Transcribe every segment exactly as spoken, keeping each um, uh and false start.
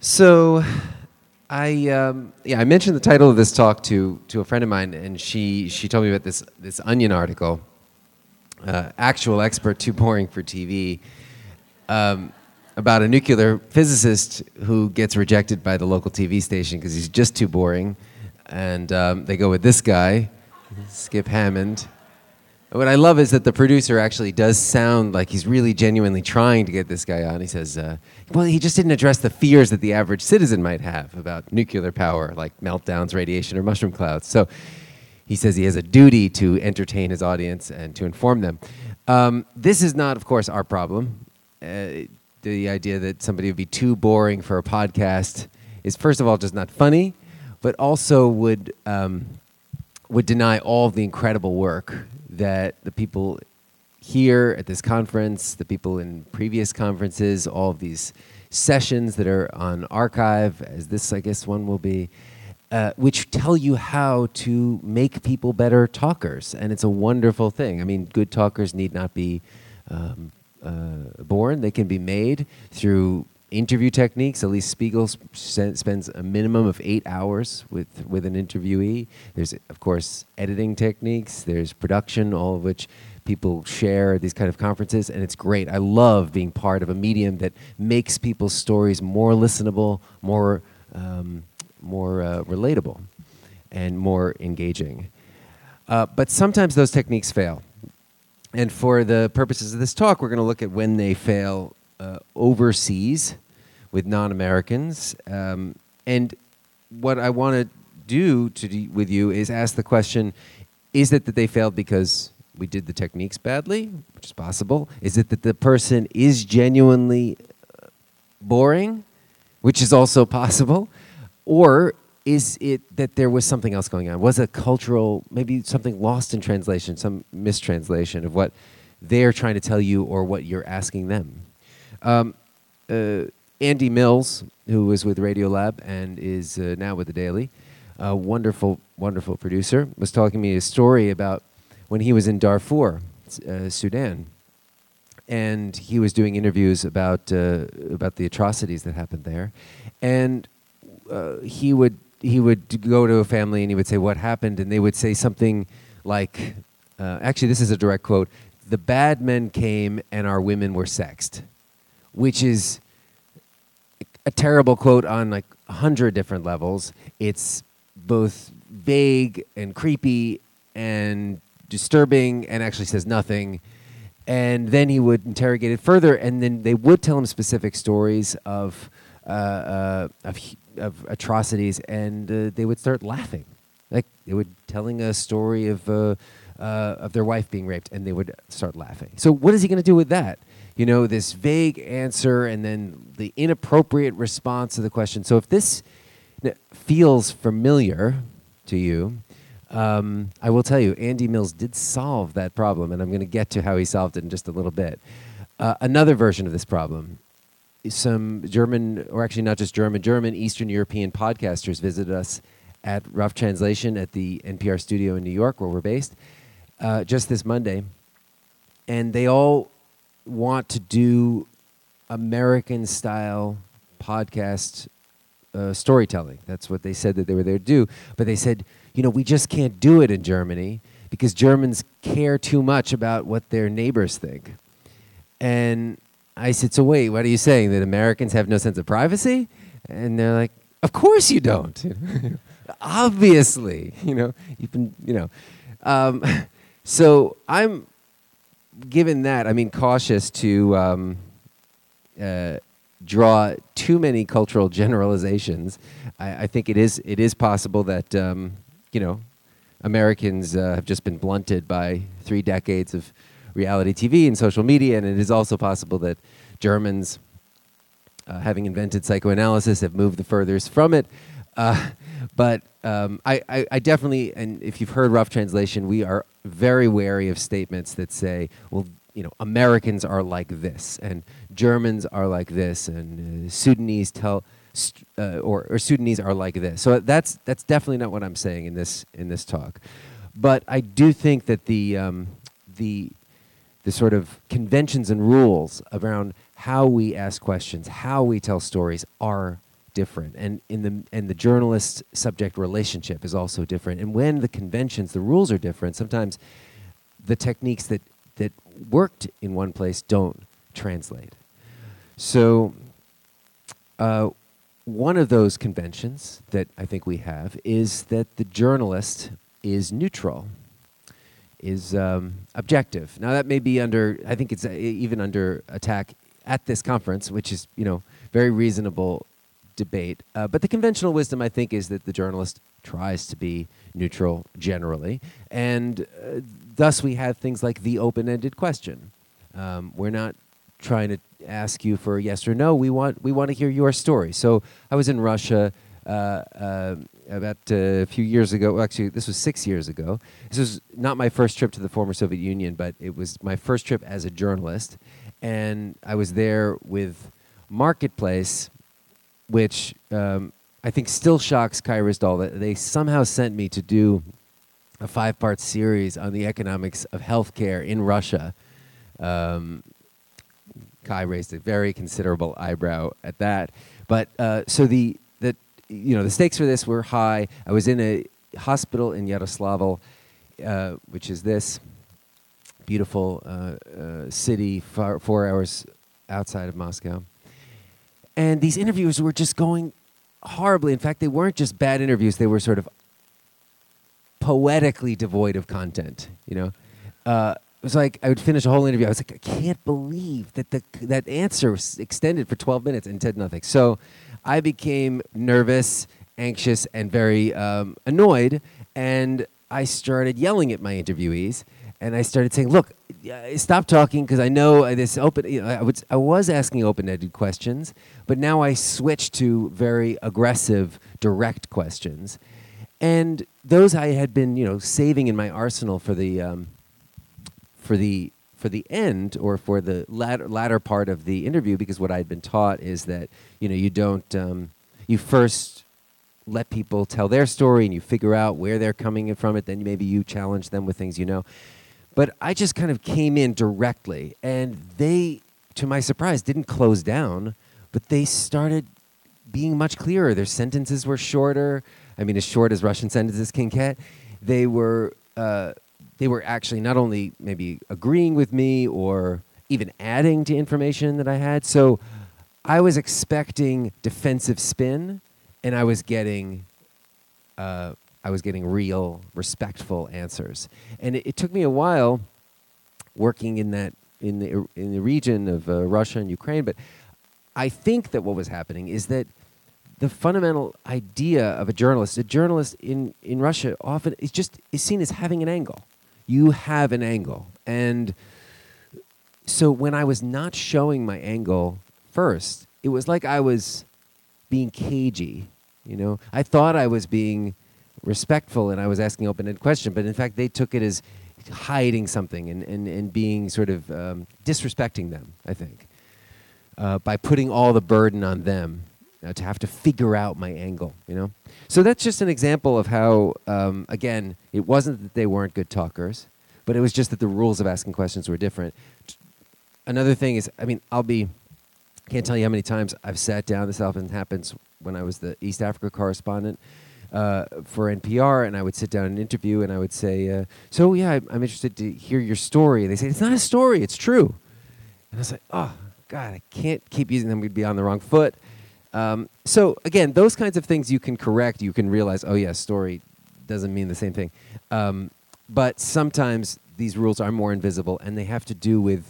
So, I um, yeah, I mentioned the title of this talk to to a friend of mine, and she she told me about this this Onion article. Uh, actual expert, too boring for T V, um, about a nuclear physicist who gets rejected by the local T V station because he's just too boring, and um, they go with this guy, Skip Hammond. And what I love is that the producer actually does sound like he's really genuinely trying to get this guy on. He says, uh, well, he just didn't address the fears that the average citizen might have about nuclear power, like meltdowns, radiation, or mushroom clouds. So he says he has a duty to entertain his audience and to inform them. Um, this is not, of course, our problem. Uh, the idea that somebody would be too boring for a podcast is, first of all, just not funny, but also would um, would deny all of the incredible work that the people here at this conference, the people in previous conferences, all of these sessions that are on archive, as this, I guess, one will be, Uh, which tell you how to make people better talkers. And it's a wonderful thing. I mean, good talkers need not be um, uh, born. They can be made through interview techniques. Alix Spiegel sp- spends a minimum of eight hours with, with an interviewee. There's, of course, editing techniques. There's production, all of which people share at these kind of conferences. And it's great. I love being part of a medium that makes people's stories more listenable, more... Um, more uh, relatable and more engaging. Uh, but sometimes those techniques fail. And for the purposes of this talk, we're going to look at when they fail uh, overseas with non-Americans. Um, and what I want to do to de- with you is ask the question, is it that they failed because we did the techniques badly, which is possible? Is it that the person is genuinely boring, which is also possible? Or is it that there was something else going on? Was a cultural, maybe something lost in translation, some mistranslation of what they're trying to tell you or what you're asking them? Um, uh, Andy Mills, who was with Radiolab and is uh, now with The Daily, a wonderful, wonderful producer, was talking to me a story about when he was in Darfur, uh, Sudan, and he was doing interviews about uh, about the atrocities that happened there, and Uh, he would he would go to a family and he would say what happened, and they would say something like, uh, actually this is a direct quote, "The bad men came and our women were sexed," which is a terrible quote on like a hundred different levels. It's both vague and creepy and disturbing and actually says nothing. And then he would interrogate it further, and then they would tell him specific stories of uh, uh, of of atrocities, and uh, they would start laughing. Like, they would telling a story of uh, uh, of their wife being raped, and they would start laughing. So what is he going to do with that? You know, this vague answer and then the inappropriate response to the question. So if this feels familiar to you, um, I will tell you, Andy Mills did solve that problem, and I'm going to get to how he solved it in just a little bit. Uh, another version of this problem: some German, or actually not just German, German Eastern European podcasters visited us at Rough Translation at the N P R studio in New York, where we're based, uh, just this Monday. And they all want to do American-style podcast uh, storytelling. That's what they said that they were there to do. But they said, you know, we just can't do it in Germany because Germans care too much about what their neighbors think. And I said, so wait, what are you saying, that Americans have no sense of privacy? And they're like, of course you don't. Obviously, you know, you've been, you know. Um, so I'm, given that, I mean, cautious to um, uh, draw too many cultural generalizations. I, I think it is it is possible that, um, you know, Americans uh, have just been blunted by three decades of reality T V and social media, and it is also possible that Germans, uh, having invented psychoanalysis, have moved the furthest from it. Uh, but um, I, I, I definitely, and if you've heard Rough Translation, we are very wary of statements that say, well, you know, Americans are like this, and Germans are like this, and uh, Sudanese tell, st- uh, or, or Sudanese are like this. So that's that's definitely not what I'm saying in this in this talk. But I do think that the um, the the sort of conventions and rules around how we ask questions, how we tell stories, are different, and in the and the journalist subject relationship is also different. And when the conventions, the rules are different, sometimes the techniques that that worked in one place don't translate. So uh, one of those conventions that I think we have is that the journalist is neutral, is um, objective. Now that may be under, I think it's uh, even under attack at this conference, which is, you know, very reasonable debate. Uh, but the conventional wisdom, I think, is that the journalist tries to be neutral generally. And uh, thus we have things like the open-ended question. Um, we're not trying to ask you for a yes or no. We want we want to hear your story. So I was in Russia uh, uh, about a few years ago. Well, actually, this was six years ago. This was not my first trip to the former Soviet Union, but it was my first trip as a journalist. And I was there with Marketplace, which um, I think still shocks Kai Rizdal, that they somehow sent me to do a five-part series on the economics of healthcare in Russia. Um, Kai raised a very considerable eyebrow at that. But uh, so the, the, you know, the stakes for this were high. I was in a hospital in Yaroslavl, uh, which is this beautiful uh, uh, city far, four hours outside of Moscow. And these interviews were just going horribly. In fact, they weren't just bad interviews. They were sort of poetically devoid of content, you know. Uh, it was like I would finish a whole interview. I was like, I can't believe that the that answer was extended for twelve minutes and said nothing. So I became nervous, anxious, and very um, annoyed. And I started yelling at my interviewees. And I started saying, "Look, stop talking, because I know this open. You know, I, would, I was asking open-ended questions, but now I switched to very aggressive, direct questions, and those I had been, you know, saving in my arsenal for the, um, for the, for the end or for the latter, latter part of the interview, because what I had been taught is that, you know, you don't, um, you first." let people tell their story and you figure out where they're coming from it, then maybe you challenge them with things you know. But I just kind of came in directly, and they, to my surprise, didn't close down, but they started being much clearer. Their sentences were shorter. I mean, as short as Russian sentences can get. They were, uh, they were actually not only maybe agreeing with me or even adding to information that I had. So I was expecting defensive spin, and I was getting, uh, I was getting real, respectful answers. And it, it took me a while, working in that in the in the region of uh, Russia and Ukraine. But I think that what was happening is that the fundamental idea of a journalist, a journalist in in Russia, often is just is seen as having an angle. You have an angle, and so when I was not showing my angle first, it was like I was being cagey, you know. I thought I was being respectful and I was asking open-ended questions, but in fact they took it as hiding something and, and, and being sort of um, disrespecting them, I think, uh, by putting all the burden on them uh, to have to figure out my angle, you know. So that's just an example of how, um, again, it wasn't that they weren't good talkers, but it was just that the rules of asking questions were different. Another thing is, I mean, I'll be... can't tell you how many times I've sat down. This often happens when I was the East Africa correspondent uh, for N P R, and I would sit down and interview, and I would say, uh, so yeah, I'm, I'm interested to hear your story. And they say, it's not a story, it's true. And I was like, oh, God, I can't keep using them. We'd be on the wrong foot. Um, so again, those kinds of things you can correct. You can realize, oh yeah, story doesn't mean the same thing. Um, but sometimes these rules are more invisible, and they have to do with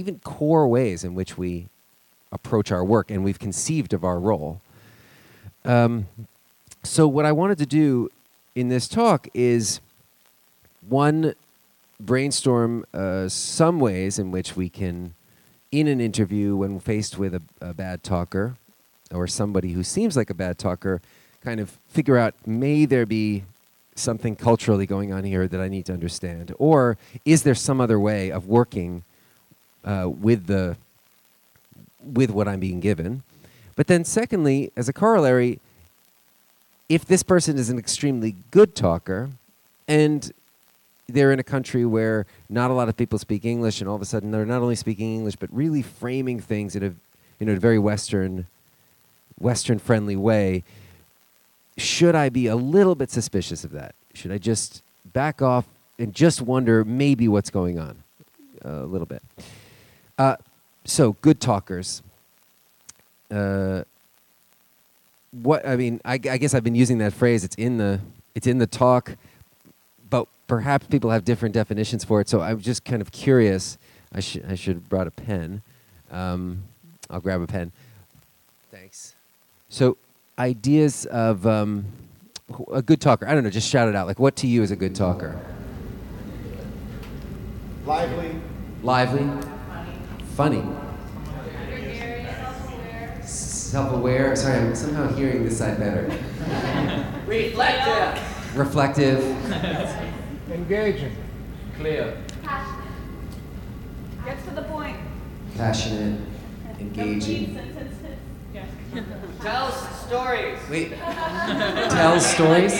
even core ways in which we approach our work, and we've conceived of our role. Um, so what I wanted to do in this talk is, one, brainstorm uh, some ways in which we can, in an interview, when faced with a, a bad talker, or somebody who seems like a bad talker, kind of figure out, may there be something culturally going on here that I need to understand? Or is there some other way of working uh, with the with what I'm being given? But then secondly, as a corollary, if this person is an extremely good talker and they're in a country where not a lot of people speak English, and all of a sudden they're not only speaking English but really framing things in a, you know, very Western Western-friendly way, should I be a little bit suspicious of that? Should I just back off and just wonder maybe what's going on a little bit? Uh, so, good talkers. Uh, what I mean, I, I guess I've been using that phrase. It's in the it's in the talk, but perhaps people have different definitions for it. So I'm just kind of curious. I should I should have brought a pen. Um, I'll grab a pen. Thanks. So, ideas of um, a good talker. I don't know. Just shout it out. Like, what to you is a good talker? Lively. Lively. Funny. Funny. Self-aware. Sorry, I'm somehow hearing this side better. Reflective. Reflective. Engaging. Clear. Passionate. Gets to the point. Passionate. Engaging. Yes. Tells stories. Wait. Tells stories?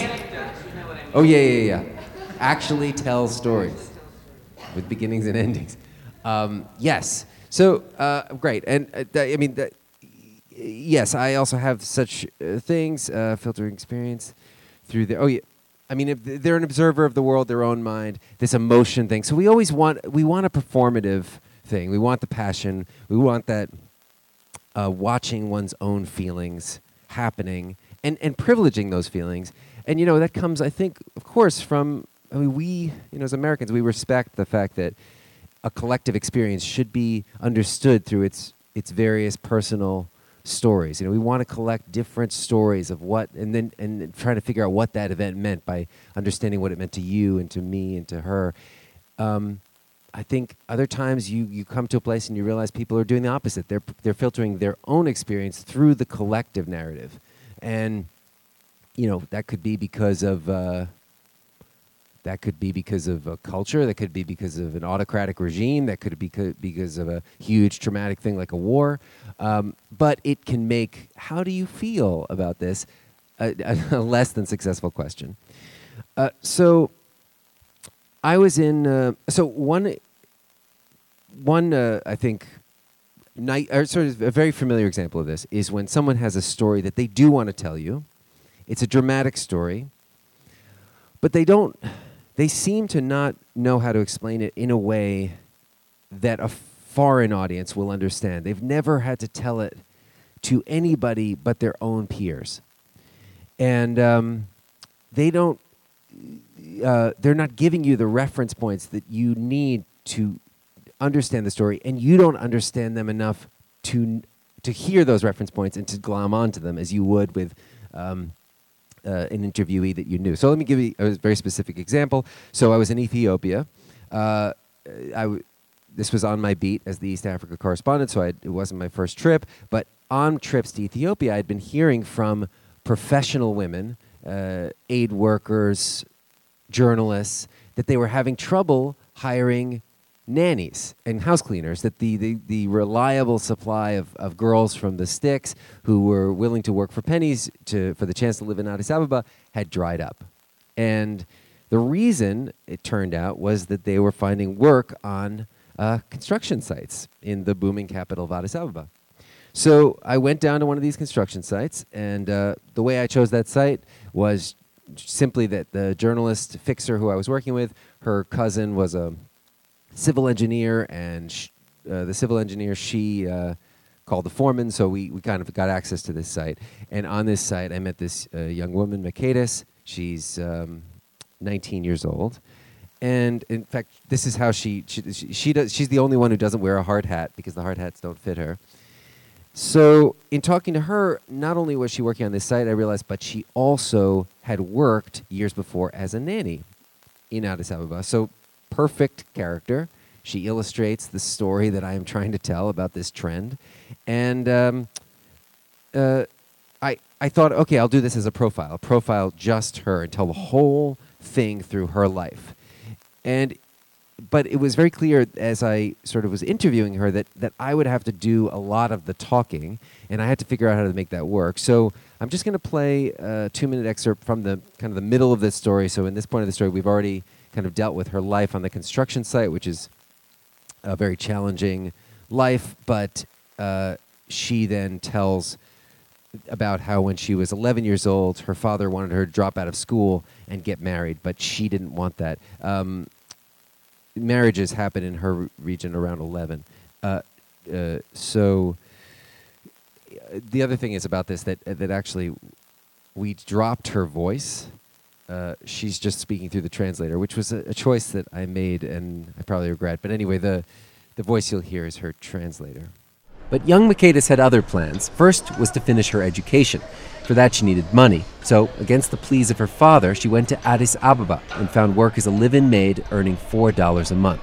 Oh, yeah, yeah, yeah. Actually tells stories. With beginnings and endings. Um, yes. So, uh, great. And, uh, th- I mean... Th- Yes, I also have such uh, things, uh, filtering experience through the, oh yeah, I mean, if they're an observer of the world, their own mind, this emotion thing. So we always want, we want a performative thing. We want the passion. We want that uh, watching one's own feelings happening and, and privileging those feelings. And, you know, that comes, I think, of course, from, I mean, we, you know, as Americans, we respect the fact that a collective experience should be understood through its its various personal stories. You know, we want to collect different stories of what, and then and try to figure out what that event meant by understanding what it meant to you and to me and to her. Um, I think other times you you come to a place and you realize people are doing the opposite. They're they're filtering their own experience through the collective narrative, and you know that could be because of uh, that could be because of a culture. That could be because of an autocratic regime. That could be because of a huge traumatic thing like a war. Um, but it can make, how do you feel about this, a, a less than successful question. Uh, so I was in, uh, so one, one uh, I think, night, or sort of a very familiar example of this is when someone has a story that they do want to tell you. It's a dramatic story, but they don't, they seem to not know how to explain it in a way that a foreign audience will understand. They've never had to tell it to anybody but their own peers. And um, they don't, uh, they're not giving you the reference points that you need to understand the story, and you don't understand them enough to to hear those reference points and to glom onto them as you would with um, uh, an interviewee that you knew. So let me give you a very specific example. So I was in Ethiopia. Uh, I w- This was on my beat as the East Africa correspondent, so I'd, it wasn't my first trip. But on trips to Ethiopia, I'd been hearing from professional women, uh, aid workers, journalists, that they were having trouble hiring nannies and house cleaners, that the, the, the reliable supply of, of girls from the sticks who were willing to work for pennies to, for the chance to live in Addis Ababa had dried up. And the reason, it turned out, was that they were finding work on Uh, construction sites in the booming capital of Addis Ababa. So I went down to one of these construction sites, and uh, the way I chose that site was simply that the journalist fixer who I was working with, her cousin was a civil engineer, and sh- uh, the civil engineer, she uh, called the foreman, so we, we kind of got access to this site. And on this site, I met this uh, young woman, Makedis. She's um, nineteen years old. And in fact, this is how she she, she she does. She's the only one who doesn't wear a hard hat because the hard hats don't fit her. So, in talking to her, not only was she working on this site, I realized, but she also had worked years before as a nanny in Addis Ababa. So, perfect character. She illustrates the story that I am trying to tell about this trend. And um, uh, I I thought, okay, I'll do this as a profile. Profile just her and tell the whole thing through her life. And, but it was very clear as I sort of was interviewing her that, that I would have to do a lot of the talking, and I had to figure out how to make that work. So I'm just going to play a two-minute excerpt from the kind of the middle of this story. So in this point of the story, we've already kind of dealt with her life on the construction site, which is a very challenging life. But uh, she then tells about how when she was eleven years old, her father wanted her to drop out of school and get married, but she didn't want that. Um, marriages happen in her region around eleven. Uh, uh, so the other thing is about this that that actually we dropped her voice. Uh, she's just speaking through the translator, which was a, a choice that I made and I probably regret. But anyway, the, the voice you'll hear is her translator. But young Makedis had other plans. First was to finish her education. For that, she needed money. So, against the pleas of her father, she went to Addis Ababa and found work as a live-in maid, earning four dollars a month.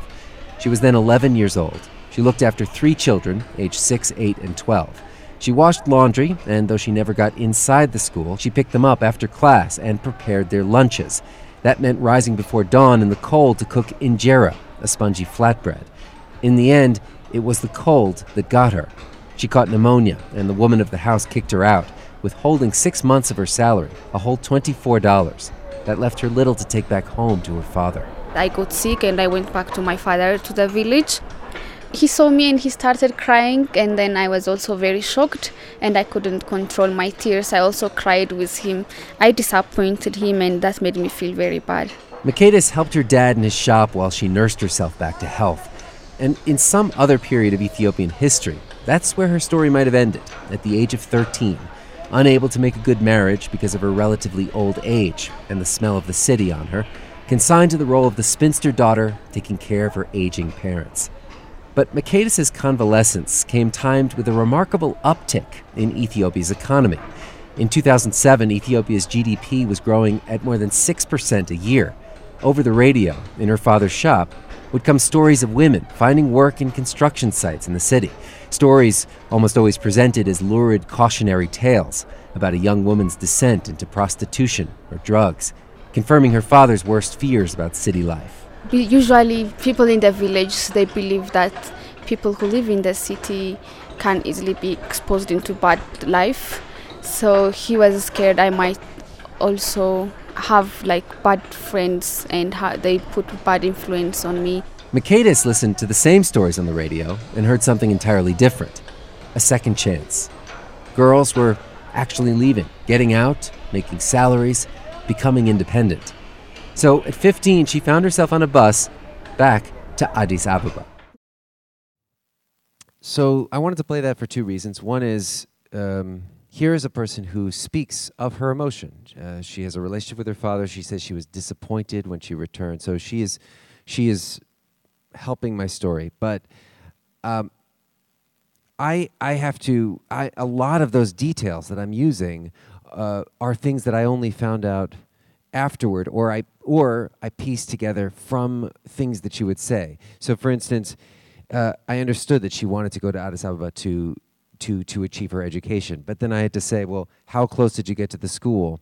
She was then eleven years old. She looked after three children, aged six, eight, and twelve. She washed laundry, and though she never got inside the school, she picked them up after class and prepared their lunches. That meant rising before dawn in the cold to cook injera, a spongy flatbread. In the end, it was the cold that got her. She caught pneumonia, and the woman of the house kicked her out, withholding six months of her salary, a whole twenty-four dollars. That left her little to take back home to her father. I got sick and I went back to my father, to the village. He saw me and he started crying, and then I was also very shocked and I couldn't control my tears. I also cried with him. I disappointed him, and that made me feel very bad. Makedis helped her dad in his shop while she nursed herself back to health. And in some other period of Ethiopian history, that's where her story might have ended, at the age of thirteen, unable to make a good marriage because of her relatively old age and the smell of the city on her, consigned to the role of the spinster daughter taking care of her aging parents. But Makedis' convalescence came timed with a remarkable uptick in Ethiopia's economy. In two thousand seven, Ethiopia's G D P was growing at more than six percent a year. Over the radio, in her father's shop, would come stories of women finding work in construction sites in the city. Stories almost always presented as lurid cautionary tales about a young woman's descent into prostitution or drugs, confirming her father's worst fears about city life. Usually people in the village, they believe that people who live in the city can easily be exposed into bad life. So he was scared I might also have like bad friends and ha- they put bad influence on me. Makedis listened to the same stories on the radio and heard something entirely different. A second chance. Girls were actually leaving, getting out, making salaries, becoming independent. So at fifteen, she found herself on a bus back to Addis Ababa. So I wanted to play that for two reasons. One is, um, here is a person who speaks of her emotion. Uh, she has a relationship with her father. She says she was disappointed when she returned. So she is, she is helping my story. But um, I, I have to. I, a lot of those details that I'm using uh, are things that I only found out afterward, or I, or I pieced together from things that she would say. So, for instance, uh, I understood that she wanted to go to Addis Ababa to. to to achieve her education. But then I had to say, well, how close did you get to the school?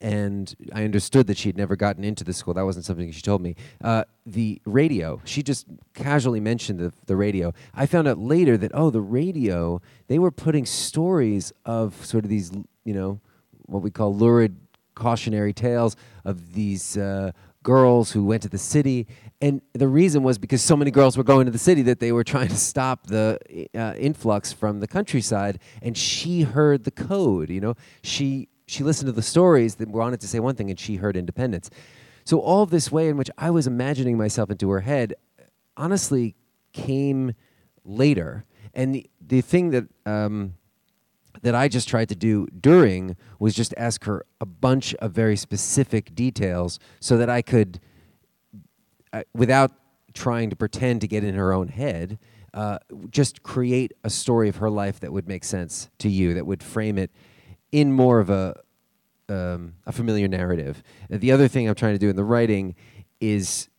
And I understood that she had never gotten into the school. That wasn't something she told me. Uh, the radio, she just casually mentioned the, the radio. I found out later that, oh, the radio, they were putting stories of sort of these, you know, what we call lurid cautionary tales of these uh, girls who went to the city. And the reason was because so many girls were going to the city that they were trying to stop the uh, influx from the countryside. And she heard the code, you know. She she listened to the stories that wanted to say one thing, and she heard independence. So all this way in which I was imagining myself into her head honestly came later. And the, the thing that um, that I just tried to do during was just ask her a bunch of very specific details so that I could... Uh, without trying to pretend to get in her own head, uh, just create a story of her life that would make sense to you, that would frame it in more of a um, a familiar narrative. Uh, the other thing I'm trying to do in the writing is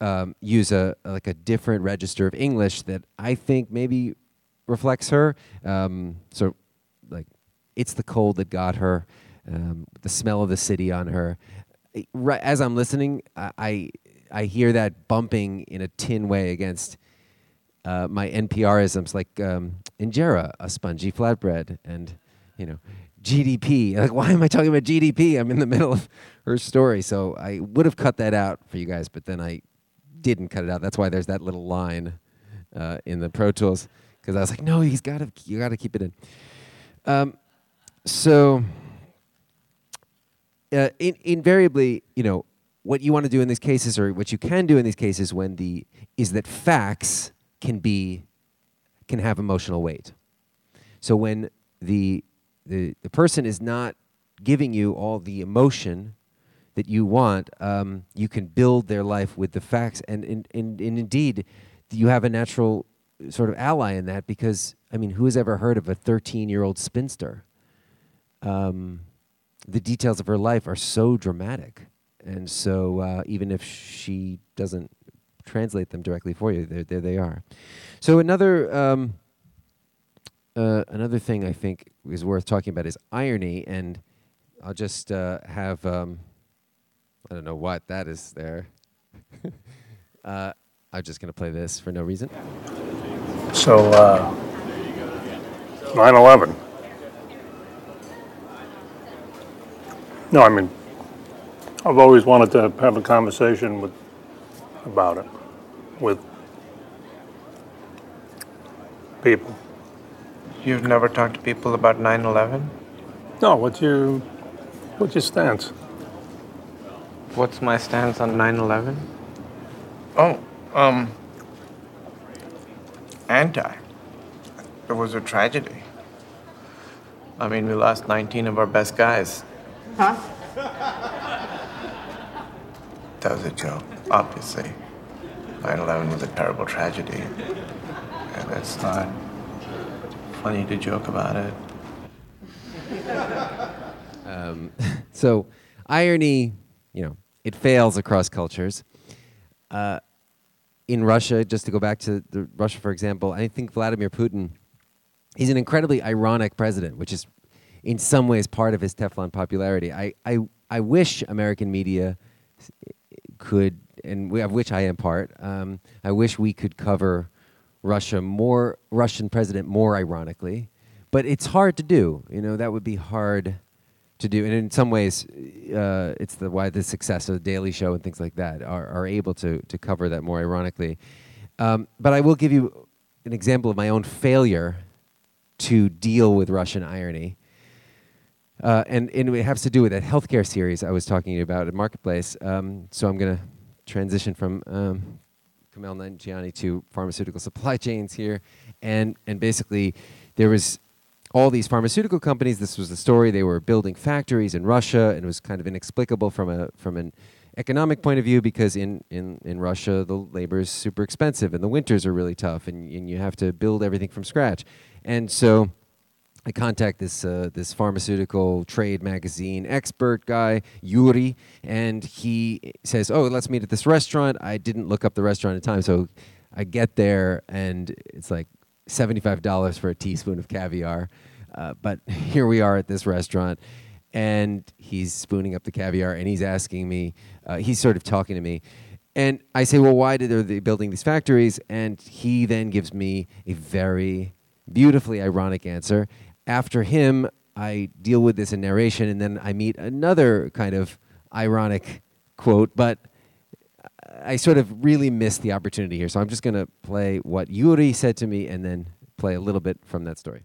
um, use a like a different register of English that I think maybe reflects her. Um, so, like, it's the cold that got her, um, the smell of the city on her. Right, as I'm listening, I. I I hear that bumping in a tin way against uh, my N P R isms, like um, injera, a spongy flatbread, and, you know, G D P. Like, why am I talking about G D P? I'm in the middle of her story, so I would have cut that out for you guys, but then I didn't cut it out. That's why there's that little line uh, in the Pro Tools, because I was like, no, he's got to, you got to keep it in. Um, So uh, in, invariably, you know, what you want to do in these cases, or what you can do in these cases, when the is that facts can be can have emotional weight. So when the the the person is not giving you all the emotion that you want, um, you can build their life with the facts, and and, and and indeed, you have a natural sort of ally in that, because I mean, who has ever heard of a thirteen-year-old spinster? Um, the details of her life are so dramatic, and so uh, even if she doesn't translate them directly for you, there there they are. So another um, uh, another thing I think is worth talking about is irony, and I'll just uh, have. Um, I don't know what that is there. uh, I'm just going to play this for no reason. So, uh, nine eleven. No, I mean, I've always wanted to have a conversation with about it, with people. You've never talked to people about nine eleven? No, what's your, what's your stance? What's my stance on nine eleven? Oh, um, anti. It was a tragedy. I mean, we lost nineteen of our best guys. Huh? That was a joke, obviously. nine eleven was a terrible tragedy. And it's not funny to joke about it. Um, so, irony, you know, it fails across cultures. Uh, in Russia, just to go back to the Russia, for example, I think Vladimir Putin, he's an incredibly ironic president, which is in some ways part of his Teflon popularity. I, I, I wish American media could, and we, of which I am part, um, I wish we could cover Russia more, Russian president more ironically, but it's hard to do. You know, that would be hard to do, and in some ways, uh, it's the why the success of The Daily Show and things like that are, are able to to cover that more ironically. Um, but I will give you an example of my own failure to deal with Russian irony, uh, and and it has to do with that healthcare series I was talking to you about at Marketplace. Um, so I'm going to transition from um, Kamel Nangiani to pharmaceutical supply chains here, and and basically there was. All these pharmaceutical companies, this was the story, they were building factories in Russia, and it was kind of inexplicable from a from an economic point of view, because in, in, in Russia, the labor is super expensive, and the winters are really tough, and, and you have to build everything from scratch. And so I contact this uh, this pharmaceutical trade magazine expert guy, Yuri, and he says, oh, let's meet at this restaurant. I didn't look up the restaurant in time, so I get there, and it's like, seventy-five dollars for a teaspoon of caviar, uh, but here we are at this restaurant, and he's spooning up the caviar, and he's asking me, uh, he's sort of talking to me, and I say, well, why are they building these factories? And he then gives me a very beautifully ironic answer. After him, I deal with this in narration, and then I meet another kind of ironic quote, but I sort of really missed the opportunity here, so I'm just going to play what Yuri said to me and then play a little bit from that story.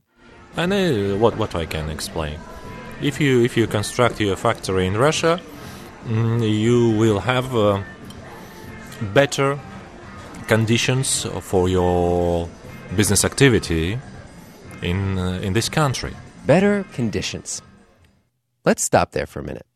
I know what, what I can explain. If you if you construct your factory in Russia, you will have uh, better conditions for your business activity in uh, in this country. Better conditions. Let's stop there for a minute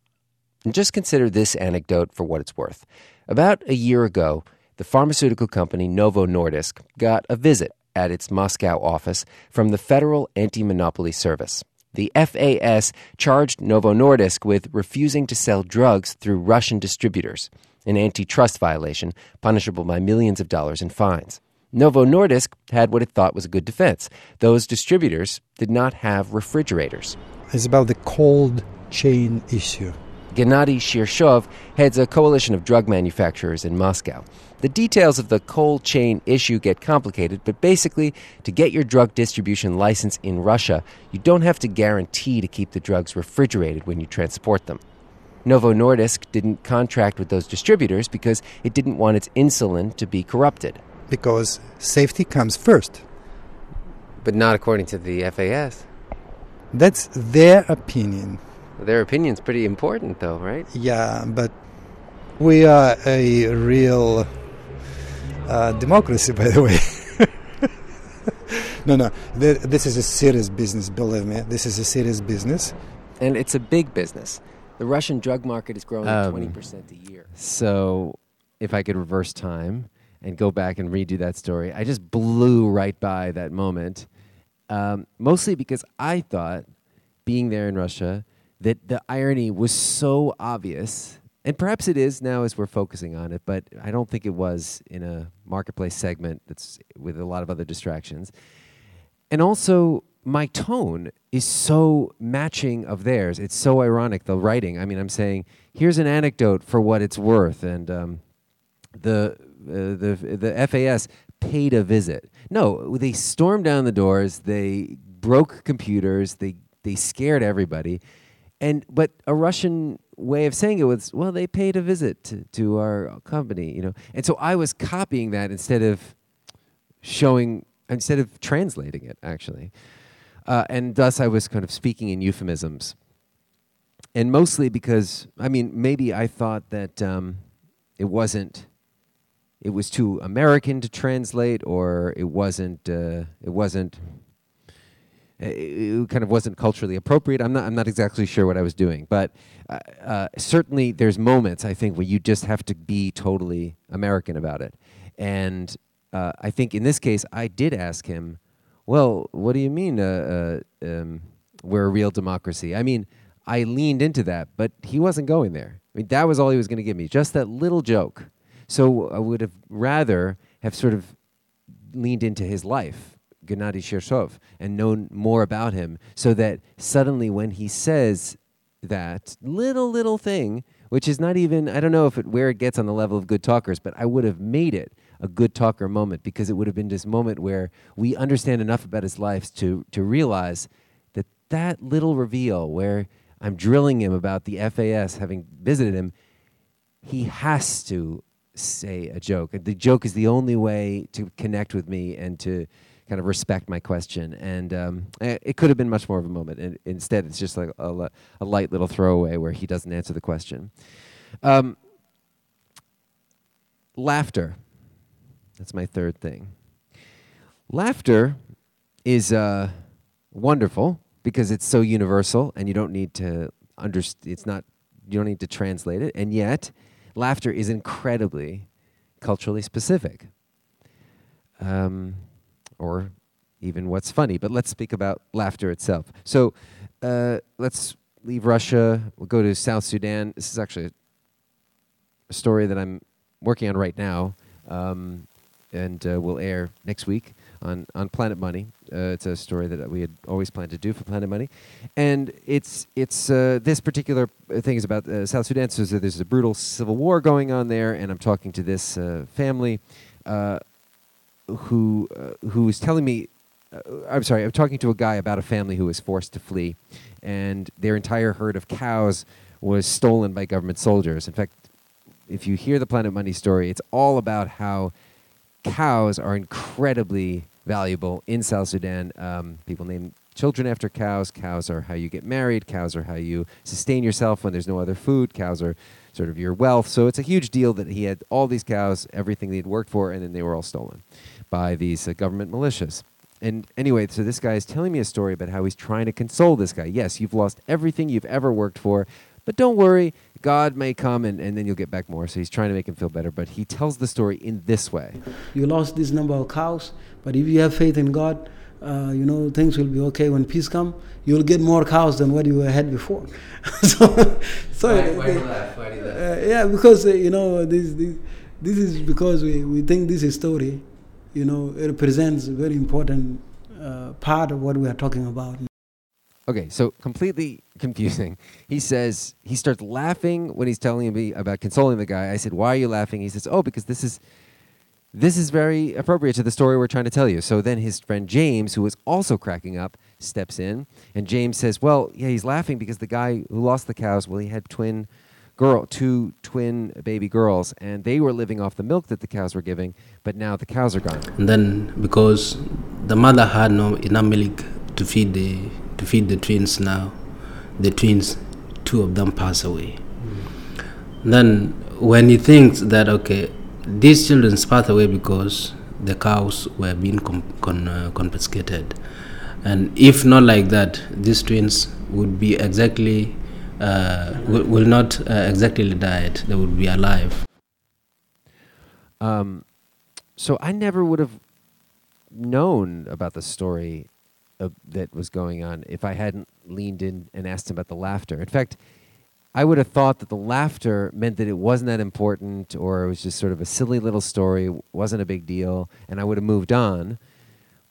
and just consider this anecdote for what it's worth. About a year ago, the pharmaceutical company Novo Nordisk got a visit at its Moscow office from the Federal Anti-Monopoly Service. The F A S charged Novo Nordisk with refusing to sell drugs through Russian distributors, an antitrust violation punishable by millions of dollars in fines. Novo Nordisk had what it thought was a good defense. Those distributors did not have refrigerators. It's about the cold chain issue. Gennady Shirshov heads a coalition of drug manufacturers in Moscow. The details of the cold chain issue get complicated, but basically, to get your drug distribution license in Russia, you don't have to guarantee to keep the drugs refrigerated when you transport them. Novo Nordisk didn't contract with those distributors because it didn't want its insulin to be corrupted. Because safety comes first. But not according to the F A S. That's their opinion. Their opinion's pretty important, though, right? Yeah, but we are a real uh, democracy, by the way. No, no, th- this is a serious business, believe me. This is a serious business. And it's a big business. The Russian drug market is growing um, at twenty percent a year. So if I could reverse time and go back and redo that story, I just blew right by that moment, um, mostly because I thought, being there in Russia, that the irony was so obvious, and perhaps it is now as we're focusing on it, but I don't think it was in a Marketplace segment that's with a lot of other distractions. And also, my tone is so matching of theirs. It's so ironic, the writing. I mean, I'm saying, here's an anecdote for what it's worth, and um, the, uh, the, the F A S paid a visit. No, they stormed down the doors, they broke computers, they, they scared everybody. And but a Russian way of saying it was, well, they paid a visit to, to our company, you know. And so I was copying that instead of showing, instead of translating it, actually. Uh, and thus I was kind of speaking in euphemisms. And mostly because, I mean, maybe I thought that um, it wasn't, it was too American to translate, or it wasn't, uh, it wasn't, it kind of wasn't culturally appropriate. I'm not I'm not exactly sure what I was doing, but uh, uh, certainly there's moments, I think, where you just have to be totally American about it. And uh, I think in this case, I did ask him, well, what do you mean uh, uh, um, we're a real democracy? I mean, I leaned into that, but he wasn't going there. I mean, that was all he was going to give me, just that little joke. So I would have rather have sort of leaned into his life, Gennady Shirshov, and known more about him, so that suddenly when he says that little, little thing, which is not even, I don't know if it, where it gets on the level of good talkers, but I would have made it a good talker moment, because it would have been this moment where we understand enough about his life to, to realize that that little reveal where I'm drilling him about the F A S having visited him, he has to say a joke. The joke is the only way to connect with me and to kind of respect my question, and um, it could have been much more of a moment. And instead, it's just like a, a light little throwaway where he doesn't answer the question. Um, laughter. That's my third thing. Laughter is uh, wonderful because it's so universal, and you don't need to underst- It's not. You don't need to translate it, and yet, laughter is incredibly culturally specific. Um. Or even what's funny. But let's speak about laughter itself. So uh, let's leave Russia. We'll go to South Sudan. This is actually a story that I'm working on right now, um, and uh, will air next week on, on Planet Money. Uh, it's a story that we had always planned to do for Planet Money. And it's it's uh, this particular thing is about uh, South Sudan. So there's a brutal civil war going on there, and I'm talking to this uh, family uh who uh, who was telling me, uh, I'm sorry, I'm talking to a guy about a family who was forced to flee, and their entire herd of cows was stolen by government soldiers. In fact, if you hear the Planet Money story, it's all about how cows are incredibly valuable in South Sudan. Um, people name children after cows. Cows are how you get married. Cows are how you sustain yourself when there's no other food. Cows are sort of your wealth. So it's a huge deal that he had all these cows, everything they'd worked for, and then they were all stolen by these uh, government militias. And anyway, so this guy is telling me a story about how he's trying to console this guy. Yes, you've lost everything you've ever worked for, but don't worry, God may come and, and then you'll get back more. So he's trying to make him feel better, but he tells the story in this way. You lost this number of cows, but if you have faith in God, Uh, you know, things will be okay. When peace comes, you'll get more cows than what you had before. so, so why, why they, do that? Why do that? Uh, yeah, because, uh, you know, this, this this is because we, we think this is story, you know, it represents a very important uh, part of what we are talking about. Okay, so completely confusing. He says, he starts laughing when he's telling me about consoling the guy. I said, why are you laughing? He says, oh, because this is... This is very appropriate to the story we're trying to tell you. So then his friend James, who was also cracking up, steps in. And James says, well, yeah, he's laughing because the guy who lost the cows, well, he had twin girl, two twin baby girls. And they were living off the milk that the cows were giving. But now the cows are gone. And then because the mother had no enough milk to feed the to feed the twins now. The twins, two of them pass away. Mm. Then when he thinks that, okay, these children passed away because the cows were being com- con- uh, confiscated. And if not like that, these twins would be exactly, uh, will, will not uh, exactly die. They would be alive. Um, so I never would have known about the story of, that was going on if I hadn't leaned in and asked him about the laughter. In fact, I would have thought that the laughter meant that it wasn't that important, or it was just sort of a silly little story, wasn't a big deal, and I would have moved on.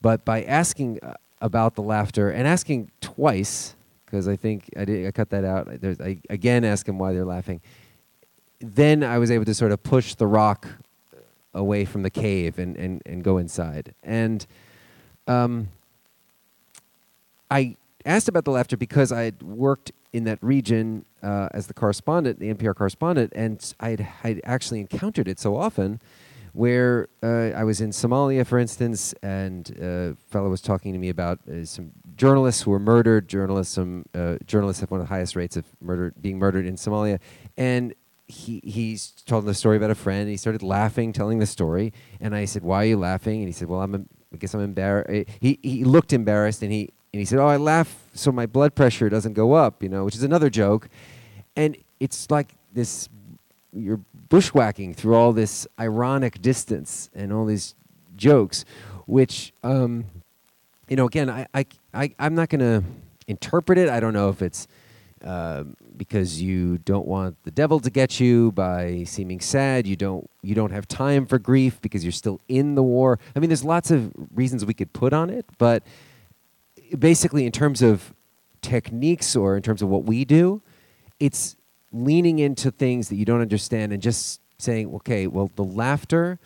But by asking uh, about the laughter, and asking twice, because I think I, did, I cut that out, I, I again ask him why they're laughing, then I was able to sort of push the rock away from the cave and, and, and go inside. And um, I asked about the laughter because I had worked in that region uh, as the correspondent, the N P R correspondent, and I'd, I'd actually encountered it so often where uh, I was in Somalia, for instance, and a fellow was talking to me about uh, some journalists who were murdered. Journalists, um, uh, journalists have one of the highest rates of murder, being murdered in Somalia. And he he's told the story about a friend, and he started laughing, telling the story. And I said, "Why are you laughing?" And he said, "Well, I'm em- I guess I'm embarrassed." He, he looked embarrassed, and he And he said, "Oh, I laugh so my blood pressure doesn't go up," you know, which is another joke. And it's like this, you're bushwhacking through all this ironic distance and all these jokes, which, um, you know, again, I, I, I, I'm not going to interpret it. I don't know if it's uh, because you don't want the devil to get you by seeming sad. You don't, you don't have time for grief because you're still in the war. I mean, there's lots of reasons we could put on it, but basically, in terms of techniques or in terms of what we do, it's leaning into things that you don't understand and just saying, okay, well, the laughter,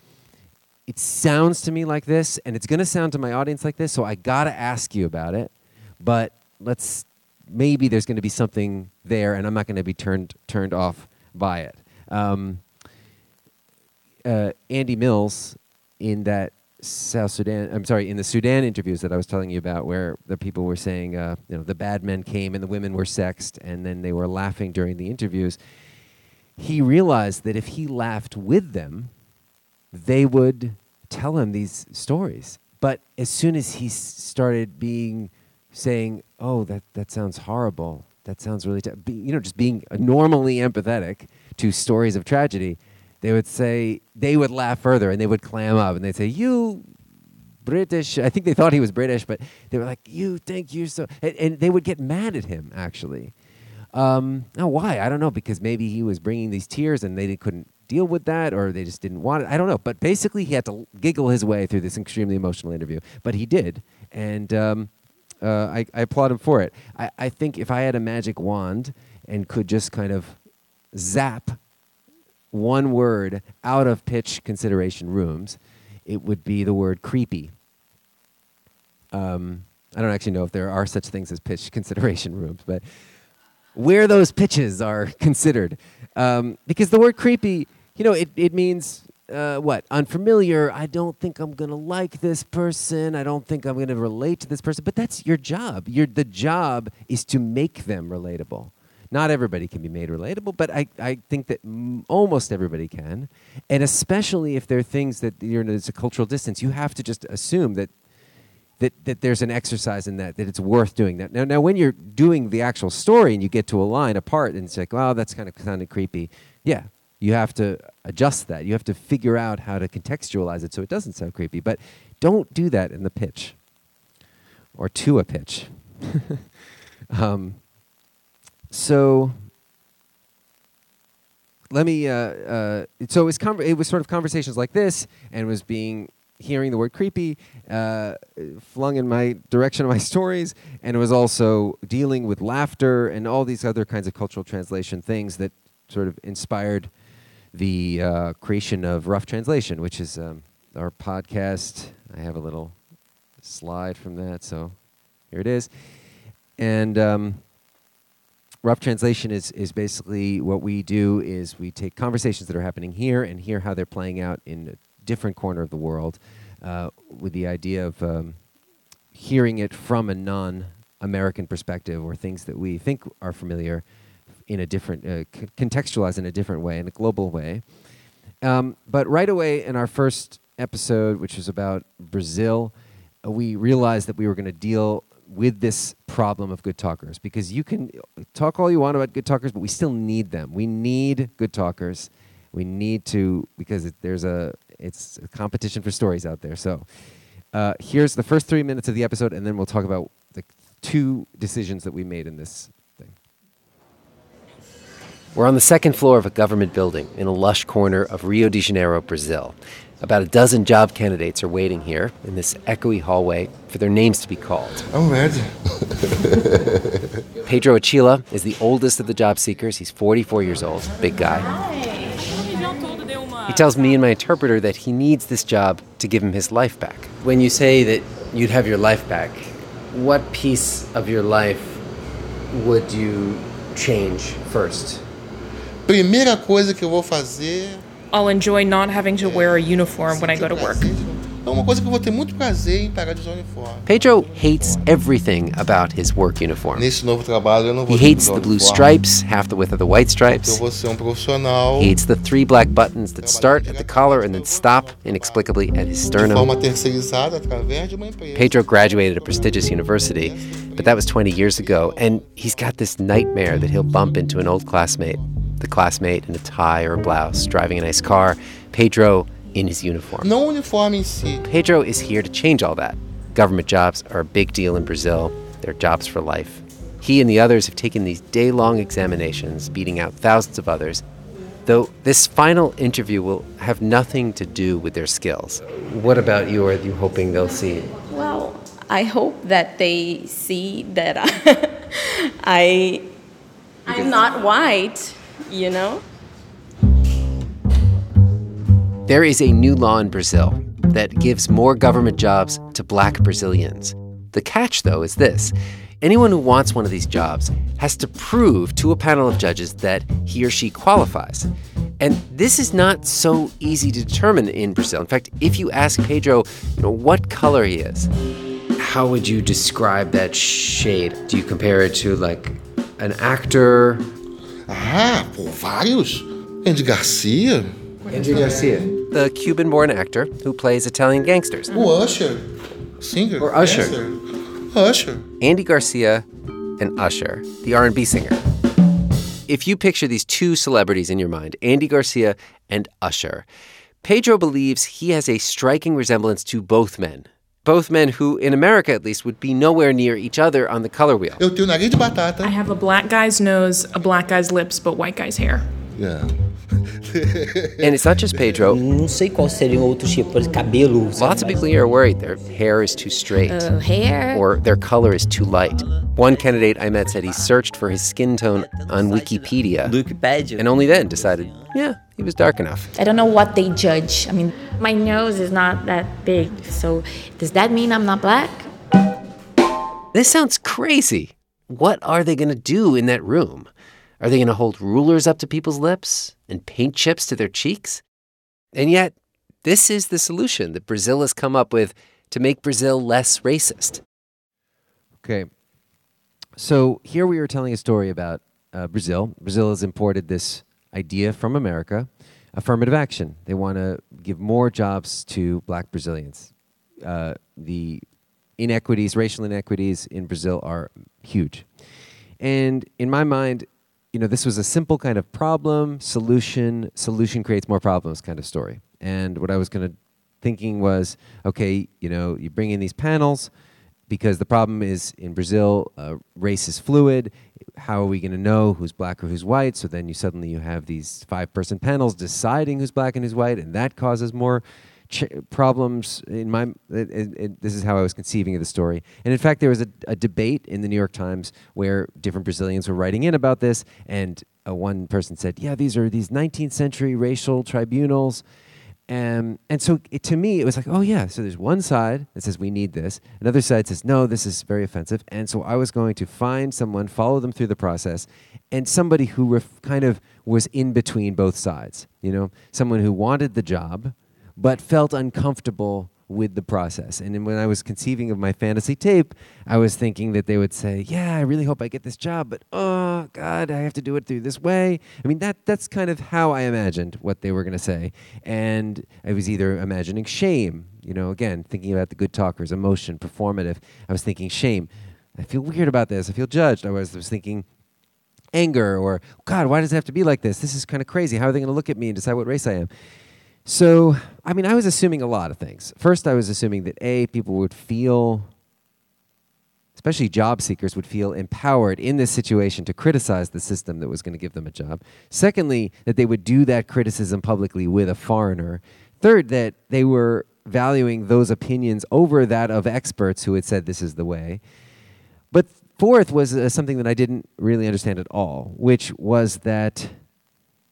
it sounds to me like this, and it's going to sound to my audience like this, so I got to ask you about it, but let's, maybe there's going to be something there, and I'm not going to be turned turned off by it. Um, uh, Andy Mills, in that South Sudan, I'm sorry, in the Sudan interviews that I was telling you about, where the people were saying, uh, you know, the bad men came and the women were sexed, and then they were laughing during the interviews. He realized that if he laughed with them, they would tell him these stories. But as soon as he started being, saying, "Oh, that that sounds horrible. That sounds really," t-, be, you know, just being normally empathetic to stories of tragedy, they would say, they would laugh further, and they would clam up, and they'd say, "You British," I think they thought he was British, but they were like, "You think you're so," and, and they would get mad at him, actually. Um, now, why? I don't know, because maybe he was bringing these tears, and they couldn't deal with that, or they just didn't want it. I don't know, but basically, he had to giggle his way through this extremely emotional interview, but he did, and um, uh, I, I applaud him for it. I, I think if I had a magic wand and could just kind of zap one word out of pitch consideration rooms, it would be the word creepy. Um, I don't actually know if there are such things as pitch consideration rooms, but where those pitches are considered. Um, because the word creepy, you know, it, it means, uh, what? Unfamiliar. I don't think I'm going to like this person. I don't think I'm going to relate to this person. But that's your job. Your, the job is to make them relatable. Not everybody can be made relatable, but I, I think that m- almost everybody can. And especially if there are things that you're in, it's a cultural distance, you have to just assume that, that that there's an exercise in that, that it's worth doing that. Now, now when you're doing the actual story and you get to a line apart and it's like, wow, that's kind of sounded creepy. Yeah, you have to adjust that. You have to figure out how to contextualize it so it doesn't sound creepy. But don't do that in the pitch or to a pitch. um, So let me. Uh, uh, so it was, con- it was sort of conversations like this, and was being hearing the word creepy uh, flung in my direction of my stories, and it was also dealing with laughter and all these other kinds of cultural translation things that sort of inspired the uh, creation of Rough Translation, which is um, our podcast. I have a little slide from that, so here it is, and. Um, Rough Translation is, is basically what we do is we take conversations that are happening here and hear how they're playing out in a different corner of the world uh, with the idea of um, hearing it from a non American perspective or things that we think are familiar in a different, uh, c- contextualized in a different way, in a global way. Um, but right away in our first episode, which was about Brazil, uh, we realized that we were going to deal with this problem of good talkers, because you can talk all you want about good talkers, but we still need them. We need good talkers. We need to, because it, there's a, it's a competition for stories out there. So uh, here's the first three minutes of the episode, and then we'll talk about the two decisions that we made in this thing. We're on the second floor of a government building in a lush corner of Rio de Janeiro, Brazil. About a dozen job candidates are waiting here in this echoey hallway for their names to be called. Oh, man. Pedro Achila is the oldest of the job seekers. He's forty-four years old, big guy. He tells me and my interpreter that he needs this job to give him his life back. When you say that you'd have your life back, what piece of your life would you change first? Primeira coisa que eu vou fazer... I'll enjoy not having to wear a uniform when I go to work. Pedro hates everything about his work uniform. He hates the blue stripes, half the width of the white stripes. He hates the three black buttons that start at the collar and then stop inexplicably at his sternum. Pedro graduated a prestigious university, but that was twenty years ago, and he's got this nightmare that he'll bump into an old classmate. The classmate in a tie or a blouse, driving a nice car. Pedro in his uniform. No uniform in si. Pedro is here to change all that. Government jobs are a big deal in Brazil. They're jobs for life. He and the others have taken these day-long examinations, beating out thousands of others, though this final interview will have nothing to do with their skills. What about you? Are you hoping they'll see? Well, I hope that they see that I, I I'm not white. You know? There is a new law in Brazil that gives more government jobs to black Brazilians. The catch, though, is this. Anyone who wants one of these jobs has to prove to a panel of judges that he or she qualifies. And this is not so easy to determine in Brazil. In fact, if you ask Pedro, you know, what color he is. How would you describe that shade? Do you compare it to, like, an actor? Ah, por vários. Andy Garcia. Andy Garcia. The Cuban-born actor who plays Italian gangsters. Oh, Usher. Singer. Or Usher. Dancer. Usher. Andy Garcia and Usher, the R and B singer. If you picture these two celebrities in your mind, Andy Garcia and Usher, Pedro believes he has a striking resemblance to both men. Both men who, in America at least, would be nowhere near each other on the color wheel. I have a black guy's nose, a black guy's lips, but white guy's hair. Yeah. And it's not just Pedro. Lots of people here are worried their hair is too straight. Uh, hair? Or their color is too light. One candidate I met said he searched for his skin tone on Wikipedia. And only then decided, yeah, he was dark enough. I don't know what they judge. I mean... My nose is not that big, so does that mean I'm not black? This sounds crazy. What are they going to do in that room? Are they going to hold rulers up to people's lips and paint chips to their cheeks? And yet, this is the solution that Brazil has come up with to make Brazil less racist. Okay. So here we are telling a story about uh, Brazil. Brazil has imported this idea from America. Affirmative action. They want to give more jobs to black Brazilians. Uh, the inequities, racial inequities in Brazil are huge. And in my mind, you know, this was a simple kind of problem, solution, solution creates more problems kind of story. And what I was going to thinking was, okay, you know, you bring in these panels because the problem is in Brazil, uh, race is fluid. How are we going to know who's black or who's white? So then you suddenly you have these five-person panels deciding who's black and who's white, and that causes more ch- problems. In my, it, it, it, this is how I was conceiving of the story. And in fact, there was a, a debate in the New York Times where different Brazilians were writing in about this, and uh, one person said, "Yeah, these are these nineteenth century racial tribunals." Um, and so it, to me, it was like, oh, yeah, so there's one side that says we need this. Another side says, no, this is very offensive. And so I was going to find someone, follow them through the process, and somebody who ref- kind of was in between both sides, you know, someone who wanted the job but felt uncomfortable with the process. And then when I was conceiving of my fantasy tape, I was thinking that they would say, yeah, I really hope I get this job, but oh, God, I have to do it through this way. I mean, that that's kind of how I imagined what they were going to say. And I was either imagining shame, you know, again, thinking about the good talkers, emotion, performative. I was thinking shame. I feel weird about this. I feel judged. I was, I was thinking anger or, God, why does it have to be like this? This is kind of crazy. How are they going to look at me and decide what race I am? So, I mean, I was assuming a lot of things. First, I was assuming that, A, people would feel, especially job seekers, would feel empowered in this situation to criticize the system that was going to give them a job. Secondly, that they would do that criticism publicly with a foreigner. Third, that they were valuing those opinions over that of experts who had said this is the way. But fourth was uh, something that I didn't really understand at all, which was that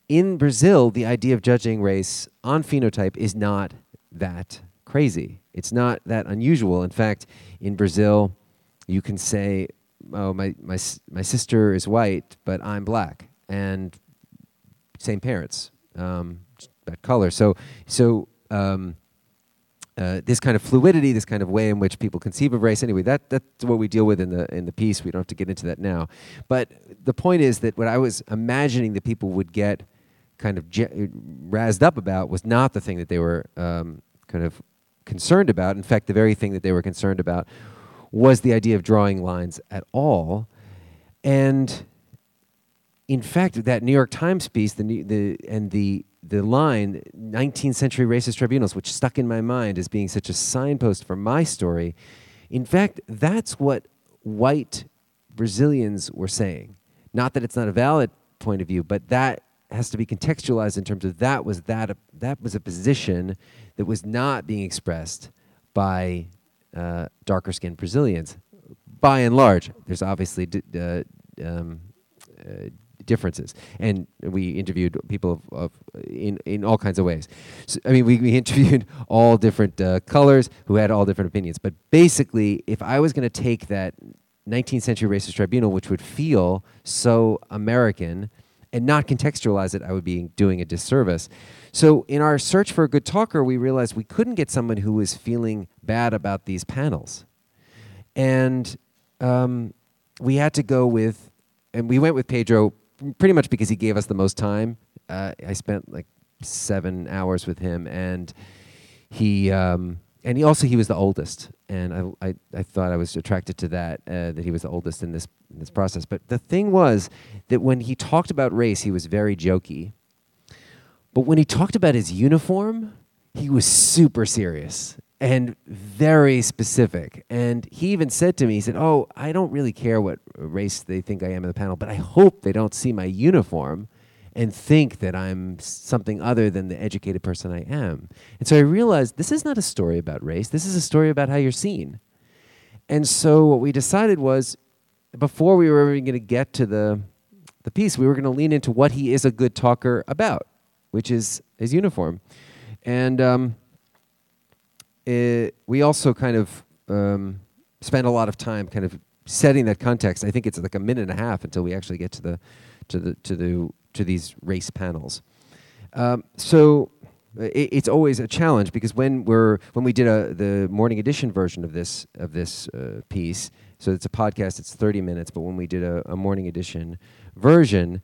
in Brazil, the idea of judging race on phenotype is not that crazy. It's not that unusual. In fact, in Brazil, you can say, oh, my, my, my sister is white, but I'm black, and same parents, um, that color. So, so um, uh, this kind of fluidity, this kind of way in which people conceive of race, anyway, that, that's what we deal with in the, in the piece. We don't have to get into that now. But the point is that what I was imagining that people would get kind of je- razzed up about was not the thing that they were um, kind of concerned about. In fact, the very thing that they were concerned about was the idea of drawing lines at all. And in fact, that New York Times piece, the the and the the line, nineteenth century racist tribunals, which stuck in my mind as being such a signpost for my story, in fact, that's what white Brazilians were saying. Not that it's not a valid point of view, but that has to be contextualized in terms of that was that a, that was a position that was not being expressed by uh, darker-skinned Brazilians. By and large, there's obviously d- uh, um, uh, differences, and we interviewed people of, of in in all kinds of ways. So, I mean, we, we interviewed all different uh, colors who had all different opinions. But basically, if I was going to take that nineteenth century racist tribunal, which would feel so American, and not contextualize it, I would be doing a disservice. So in our search for a good talker, we realized we couldn't get someone who was feeling bad about these panels. And um, we had to go with, and we went with Pedro pretty much because he gave us the most time. Uh, I spent like seven hours with him, and he, um, and he also, he was the oldest. And I, I, I thought I was attracted to that, uh, that he was the oldest in this in this process. But the thing was that when he talked about race, he was very jokey. But when he talked about his uniform, he was super serious and very specific. And he even said to me, he said, oh, I don't really care what race they think I am in the panel, but I hope they don't see my uniform and think that I'm something other than the educated person I am. And so I realized this is not a story about race. This is a story about how you're seen. And so what we decided was, before we were ever going to get to the, the piece, we were going to lean into what he is a good talker about, which is his uniform. And um, it, we also kind of um, spent a lot of time kind of setting that context. I think it's like a minute and a half until we actually get to the to the to the to these race panels. Um, so it, it's always a challenge because when we're when we did a, the morning edition version of this of this uh, piece, so it's a podcast, it's thirty minutes, but when we did a, a morning edition version,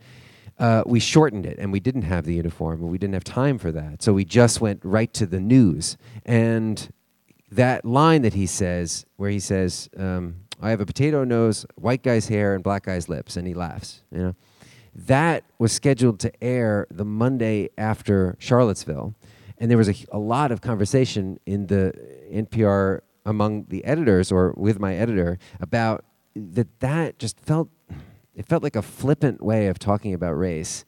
uh, we shortened it and we didn't have the uniform and we didn't have time for that. So we just went right to the news. And that line that he says, where he says, um, I have a potato nose, white guy's hair, and black guy's lips, and he laughs, you know. That was scheduled to air the Monday after Charlottesville, and there was a, a lot of conversation in the N P R among the editors or with my editor about that. That just felt it felt like a flippant way of talking about race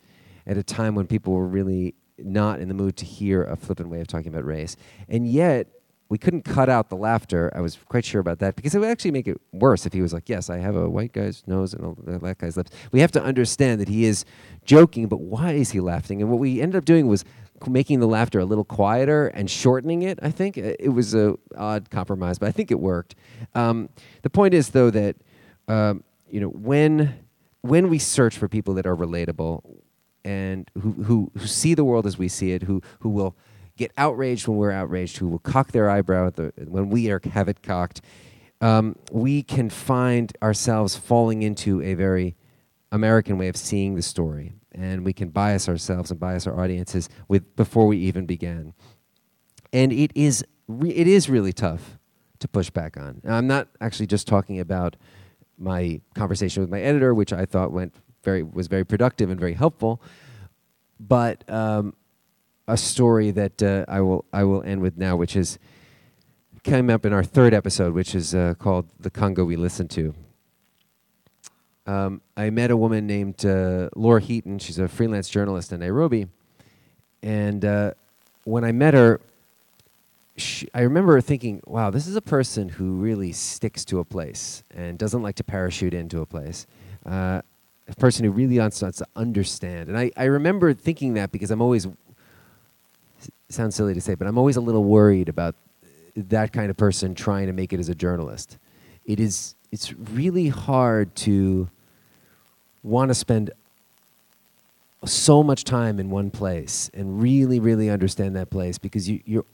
at a time when people were really not in the mood to hear a flippant way of talking about race, and yet we couldn't cut out the laughter. I was quite sure about that because it would actually make it worse if he was like, yes, I have a white guy's nose and a black guy's lips. We have to understand that he is joking, but why is he laughing? And what we ended up doing was making the laughter a little quieter and shortening it, I think. It was an odd compromise, but I think it worked. Um, the point is, though, that um, you know, when when we search for people that are relatable and who, who, who see the world as we see it, who who will get outraged when we're outraged, who will cock their eyebrow at the, when we are, have it cocked, um, we can find ourselves falling into a very American way of seeing the story. And we can bias ourselves and bias our audiences with before we even began. And it is re- it is really tough to push back on. And I'm not actually just talking about my conversation with my editor, which I thought went very was very productive and very helpful, but um, a story that uh, I will I will end with now, which is came up in our third episode, which is uh, called "The Congo We Listened to." Um, I met a woman named uh, Laura Heaton. She's a freelance journalist in Nairobi, and uh, when I met her, she, I remember thinking, "Wow, this is a person who really sticks to a place and doesn't like to parachute into a place. Uh, a person who really wants to understand." And I, I remember thinking that because I'm always sounds silly to say, but I'm always a little worried about that kind of person trying to make it as a journalist. It is. It's really hard to want to spend so much time in one place and really, really understand that place because you, you're,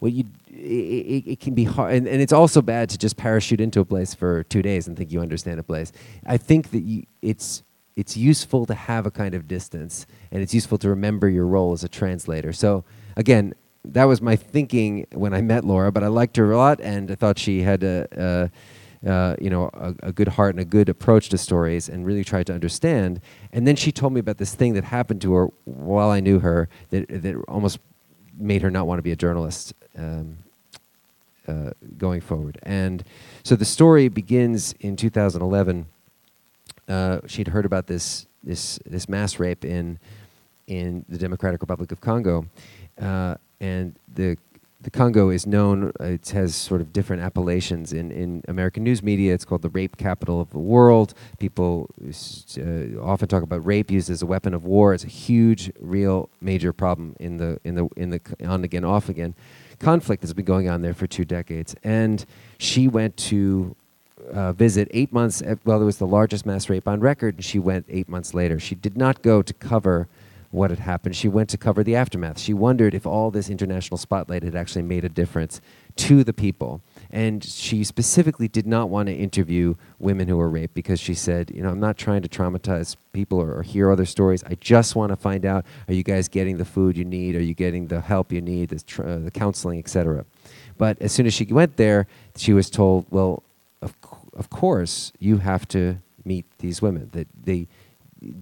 well, you, it, it can be hard. And, and it's also bad to just parachute into a place for two days and think you understand a place. I think that you, it's, it's useful to have a kind of distance, and it's useful to remember your role as a translator. So again, that was my thinking when I met Laura, but I liked her a lot, and I thought she had a... a Uh, you know, a, a good heart and a good approach to stories, and really tried to understand. And then she told me about this thing that happened to her while I knew her that that almost made her not want to be a journalist um, uh, going forward. And so the story begins in two thousand eleven. Uh, she'd heard about this this this mass rape in in the Democratic Republic of Congo, uh, and the. The Congo is known, it has sort of different appellations. In, in American news media, it's called the rape capital of the world. People uh, often talk about rape used as a weapon of war. It's a huge, real, major problem in the in the, in the the on-again, off-again conflict that's been going on there for two decades. And she went to uh, visit eight months, at, well, it was the largest mass rape on record, and she went eight months later. She did not go to cover what had happened. She went to cover the aftermath. She wondered if all this international spotlight had actually made a difference to the people. And she specifically did not want to interview women who were raped because she said, you know, I'm not trying to traumatize people or, or hear other stories. I just want to find out, are you guys getting the food you need? Are you getting the help you need, the, tr- uh, the counseling, et cetera? But as soon as she went there, she was told, well, of, co- of course, you have to meet these women. That they...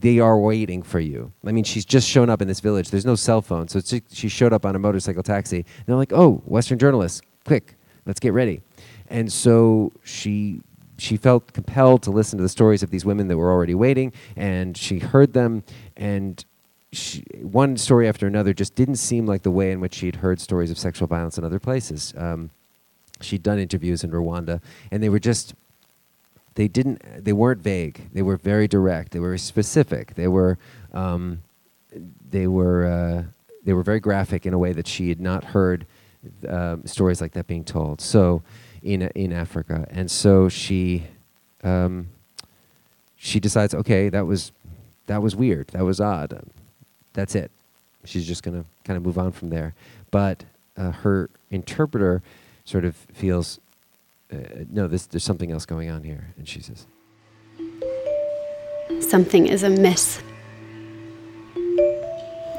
They are waiting for you. I mean, she's just shown up in this village. There's no cell phone. So it's, she showed up on a motorcycle taxi. And they're like, oh, Western journalists, quick, let's get ready. And so she she felt compelled to listen to the stories of these women that were already waiting. And she heard them. And she, one story after another just didn't seem like the way in which she'd heard stories of sexual violence in other places. Um, she'd done interviews in Rwanda. And they were just... They didn't. They weren't vague. They were very direct. They were specific. They were, um, they were, uh, they were very graphic in a way that she had not heard uh, stories like that being told. So, in in Africa, and so she, um, she decides, okay, that was, that was weird. That was odd. That's it. She's just gonna kind of move on from there. But uh, her interpreter sort of feels. Uh, no, this, there's something else going on here. And she says, something is amiss.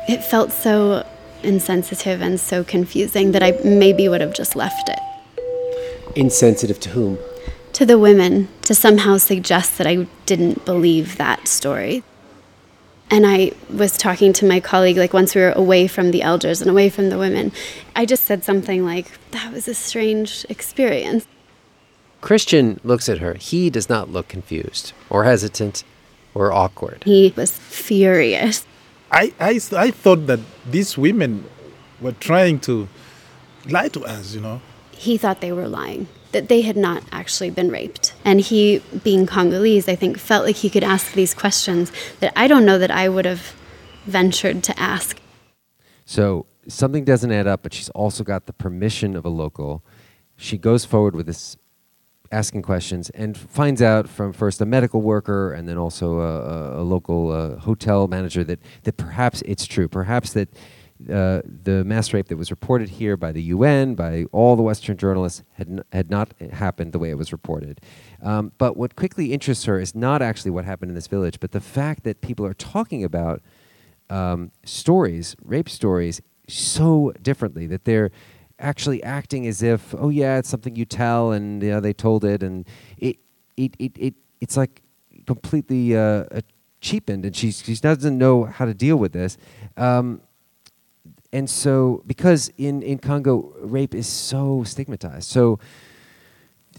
It felt so insensitive and so confusing that I maybe would have just left it. Insensitive to whom? To the women, to somehow suggest that I didn't believe that story. And I was talking to my colleague, like, once we were away from the elders and away from the women, I just said something like, that was a strange experience. Christian looks at her. He does not look confused or hesitant or awkward. He was furious. I, I, I thought that these women were trying to lie to us, you know. He thought they were lying, that they had not actually been raped. And he, being Congolese, I think, felt like he could ask these questions that I don't know that I would have ventured to ask. So something doesn't add up, but she's also got the permission of a local. She goes forward with this asking questions and finds out from first a medical worker and then also a, a, a local uh, hotel manager that, that perhaps it's true. Perhaps that uh, the mass rape that was reported here by the U N, by all the Western journalists, had, n- had not happened the way it was reported. Um, but what quickly interests her is not actually what happened in this village, but the fact that people are talking about um, stories, rape stories, so differently, that they're actually acting as if, oh yeah, it's something you tell, and you know, they told it, and it it it, it it's like completely uh, cheapened, and she she doesn't know how to deal with this, um, and so because in in Congo rape is so stigmatized, so.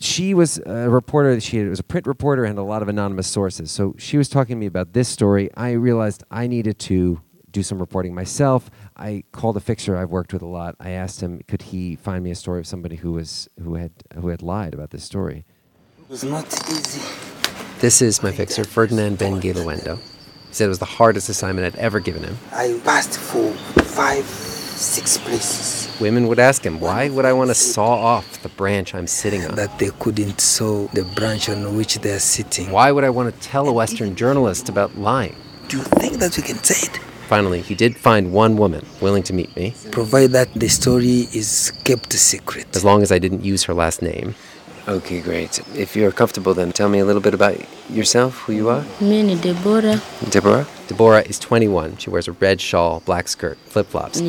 She was a reporter, she was a print reporter and a lot of anonymous sources. So she was talking to me about this story. I realized I needed to do some reporting myself. I called a fixer I've worked with a lot. I asked him, could he find me a story of somebody who was who had who had lied about this story? It was not easy. This is my fixer, Ferdinand Ben Gilowendo. He said it was the hardest assignment I'd ever given him. I passed for five six places. Women would ask him, why would I want to saw off the branch I'm sitting on? That they couldn't saw the branch on which they're sitting. Why would I want to tell a Western journalist about lying? Do you think that we can say it? Finally, he did find one woman willing to meet me. Provided that the story is kept secret. As long as I didn't use her last name. Okay, great. If you're comfortable, then tell me a little bit about yourself, who you are. Me, Deborah. Deborah? Deborah is twenty-one. She wears a red shawl, black skirt, flip-flops. I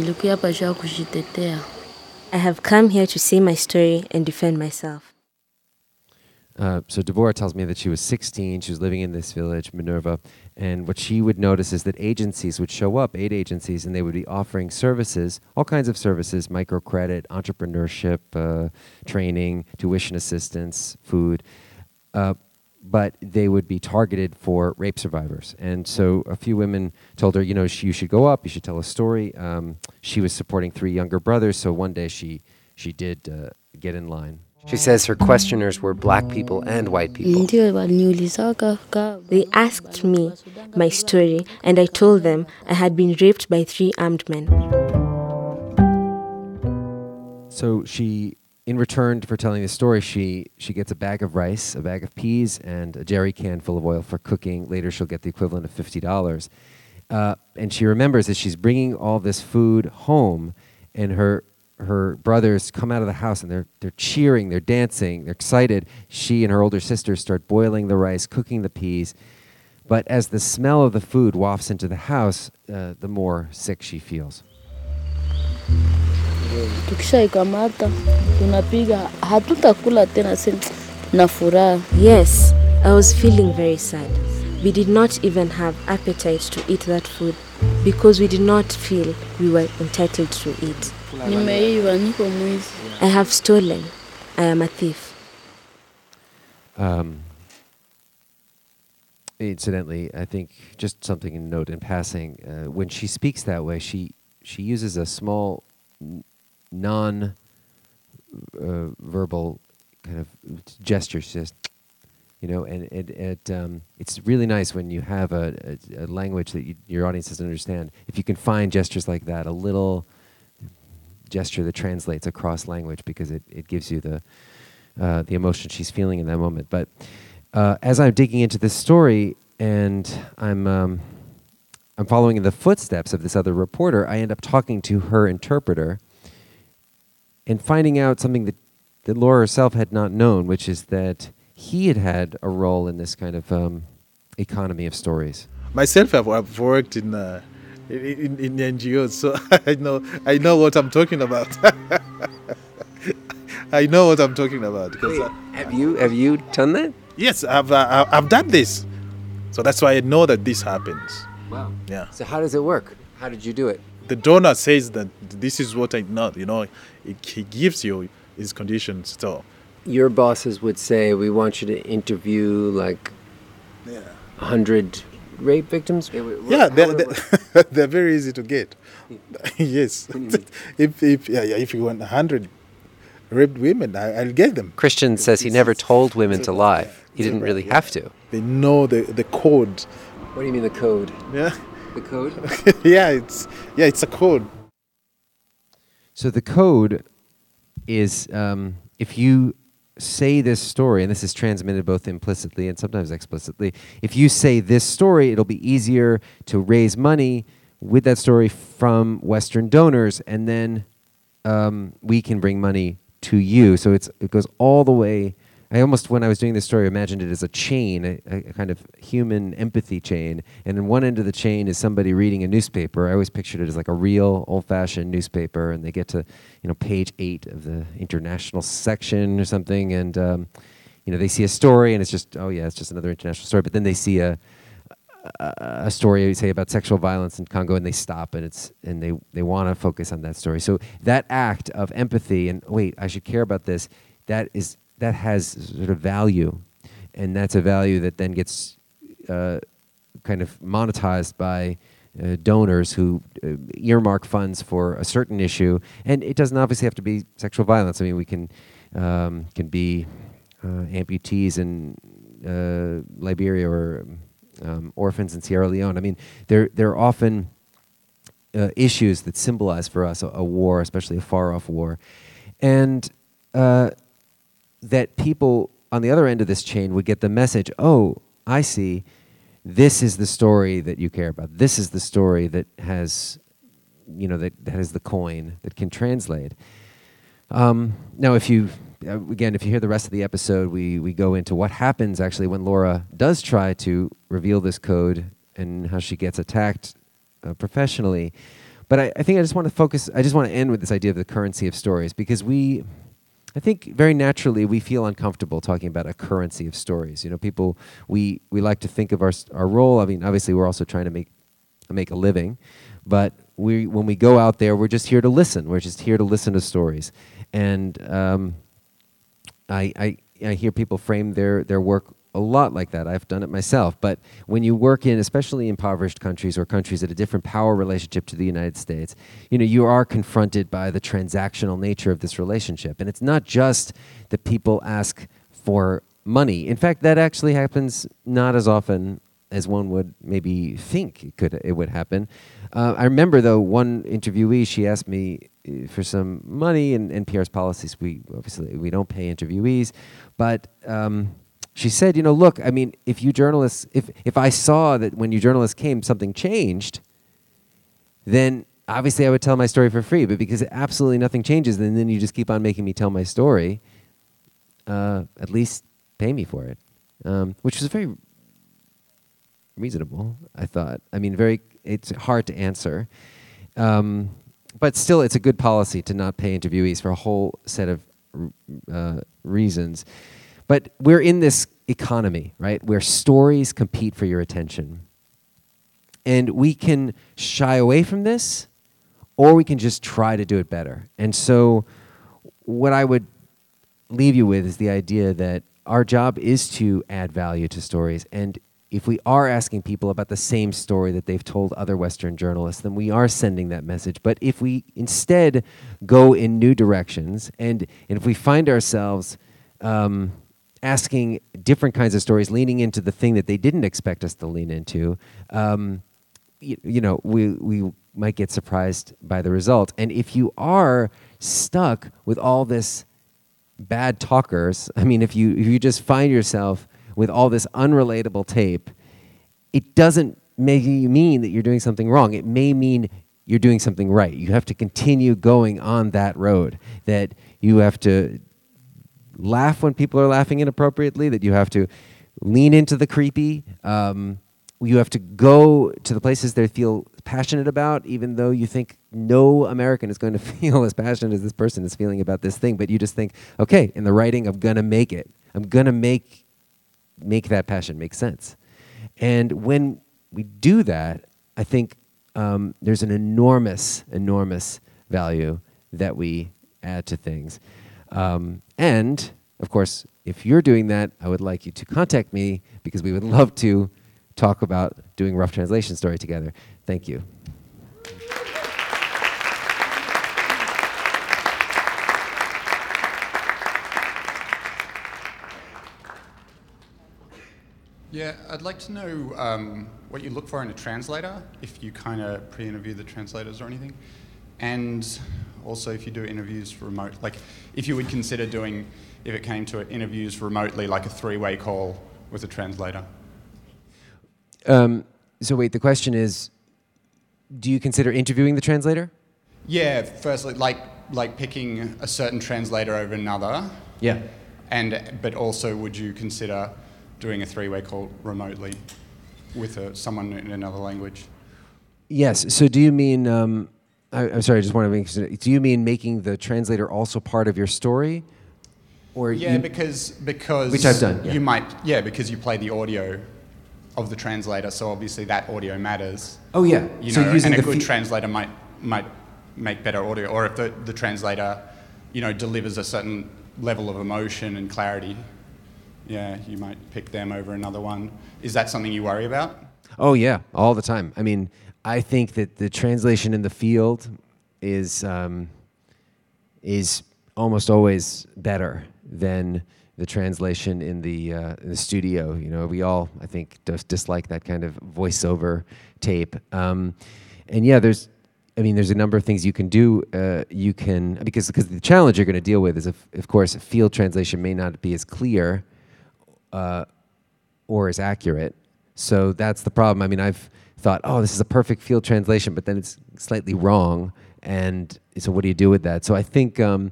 have come here to say my story and defend myself. Uh, so Deborah tells me that she was sixteen. She was living in this village, Minerva. And what she would notice is that agencies would show up, aid agencies, and they would be offering services, all kinds of services, microcredit, entrepreneurship, uh, training, tuition assistance, food. Uh, but they would be targeted for rape survivors. And so a few women told her, you know, sh- you should go up, you should tell a story. Um, she was supporting three younger brothers, so one day she, she did uh, get in line. She says her questioners were black people and white people. They asked me my story, and I told them I had been raped by three armed men. So she, in return for telling the story, she, she gets a bag of rice, a bag of peas, and a jerry can full of oil for cooking. Later she'll get the equivalent of fifty dollars. Uh, and she remembers that she's bringing all this food home, and her... her brothers come out of the house and they're they're cheering, they're dancing, they're excited. She and her older sisters start boiling the rice, cooking the peas. But as the smell of the food wafts into the house, uh, the more sick she feels. Yes, I was feeling very sad. We did not even have appetite to eat that food because we did not feel we were entitled to it. I have stolen. I am a thief. Um, incidentally, I think just something to note in passing. Uh, when she speaks that way, she she uses a small, non-verbal uh, kind of gesture. She says, you know, and it it um, it's really nice when you have a, a, a language that you, your audience doesn't understand. If you can find gestures like that, a little. Gesture that translates across language, because it, it gives you the uh, the emotion she's feeling in that moment. But uh, as I'm digging into this story and I'm um, I'm following in the footsteps of this other reporter, I end up talking to her interpreter and finding out something that, that Laura herself had not known, which is that he had had a role in this kind of um, economy of stories. Myself, I've, I've worked in... Uh In, in the N G Os, so I know I know what I'm talking about. I know what I'm talking about. Wait, I, have you have you done that? Yes, I've uh, I've done this, so that's why I know that this happens. Wow. Yeah. So how does it work? How did you do it? The donor says that this is what I know. You know, it, he gives you his conditions. So your bosses would say, "We want you to interview like yeah. a hundred rape victims?" Yeah, they're, they're, they're very easy to get. Yes. if if yeah, yeah, if you want one hundred raped women, I, I'll get them. Christian says he never told women to lie. He didn't really have to. They know the, the code. What do you mean the code? Yeah. The code? yeah, it's yeah, it's a code. So the code is um, if you say this story, and this is transmitted both implicitly and sometimes explicitly, if you say this story, it'll be easier to raise money with that story from Western donors, and then um, we can bring money to you. So it's it goes all the way. I almost, when I was doing this story, imagined it as a chain, a, a kind of human empathy chain. And in one end of the chain is somebody reading a newspaper. I always pictured it as like a real old-fashioned newspaper, and they get to, you know, page eight of the international section or something, and um, you know, they see a story, and it's just, oh yeah, it's just another international story. But then they see a a, a story, say, about sexual violence in Congo, and they stop, and it's and they they want to focus on that story. So that act of empathy and wait, I should care about this. That is. That has sort of value, and that's a value that then gets uh, kind of monetized by uh, donors who uh, earmark funds for a certain issue. And it doesn't obviously have to be sexual violence. I mean, we can um, can be uh, amputees in uh, Liberia, or um, orphans in Sierra Leone. I mean, there there are often uh, issues that symbolize for us a, a war, especially a far-off war, and. Uh, that people on the other end of this chain would get the message, oh, I see, this is the story that you care about. This is the story that has, you know, that, that has the coin that can translate. Um, now, if you, again, if you hear the rest of the episode, we, we go into what happens actually when Laura does try to reveal this code and how she gets attacked uh, professionally. But I, I think I just want to focus, I just want to end with this idea of the currency of stories, because we... I think very naturally we feel uncomfortable talking about a currency of stories. You know, people, we, we like to think of our our role. I mean, obviously we're also trying to make make a living, but we when we go out there, we're just here to listen. We're just here to listen to stories. And um, I, I I hear people frame their their work a lot like that. I've done it myself. But when you work in, especially impoverished countries or countries at a different power relationship to the United States, you know, you are confronted by the transactional nature of this relationship. And it's not just that people ask for money. In fact, that actually happens not as often as one would maybe think it could it would happen. Uh, I remember, though, one interviewee, she asked me for some money, and N P R's policies, we obviously we don't pay interviewees, but... Um, She said, you know, look, I mean, if you journalists, if, if I saw that when you journalists came, something changed, then obviously I would tell my story for free. But because absolutely nothing changes, and then you just keep on making me tell my story, uh, at least pay me for it, um, which was very reasonable, I thought. I mean, very, it's hard to answer. Um, but still, it's a good policy to not pay interviewees for a whole set of uh, reasons. But we're in this economy, right, where stories compete for your attention. And we can shy away from this, or we can just try to do it better. And so what I would leave you with is the idea that our job is to add value to stories. And if we are asking people about the same story that they've told other Western journalists, then we are sending that message. But if we instead go in new directions, and, and if we find ourselves... Um, asking different kinds of stories, leaning into the thing that they didn't expect us to lean into, um, you, you know, we, we might get surprised by the result. And if you are stuck with all this bad talkers, I mean, if you, if you just find yourself with all this unrelatable tape, it doesn't maybe mean that you're doing something wrong. It may mean you're doing something right. You have to continue going on that road, that you have to... laugh when people are laughing inappropriately, that you have to lean into the creepy. Um, you have to go to the places they feel passionate about, even though you think no American is going to feel as passionate as this person is feeling about this thing. But you just think, okay, in the writing, I'm going to make it. I'm going to make make that passion make sense. And when we do that, I think um, there's an enormous, enormous value that we add to things. Um, and, of course, if you're doing that, I would like you to contact me, because we would love to talk about doing Rough Translation story together. Thank you. Yeah, I'd like to know um, what you look for in a translator, if you kind of pre-interview the translators or anything. And also, if you do interviews remote, like if you would consider doing, if it came to it, interviews remotely, like a three-way call with a translator. Um, so wait, the question is, do you consider interviewing the translator? Yeah, firstly, like like picking a certain translator over another. Yeah. And but also, would you consider doing a three-way call remotely with a, someone in another language? Yes. So do you mean? Um, I, I'm sorry. I just want to make. Do you mean making the translator also part of your story? Or yeah, you, because because which I've done. Yeah. You might yeah because you play the audio of the translator, so obviously that audio matters. Oh yeah. You so know, using and a good fe- translator might might make better audio, or if the, the translator, you know, delivers a certain level of emotion and clarity, yeah, you might pick them over another one. Is that something you worry about? Oh yeah, all the time. I mean, I think that the translation in the field is um, is almost always better than the translation in the uh, in the studio. You know, we all, I think, just dislike that kind of voiceover tape. Um, and yeah, there's, I mean, there's a number of things you can do. Uh, you can, because because the challenge you're going to deal with is, if, of course, field translation may not be as clear uh, or as accurate. So that's the problem. I mean, I've thought, oh, this is a perfect field translation, but then it's slightly wrong. And so what do you do with that? So I think... Um,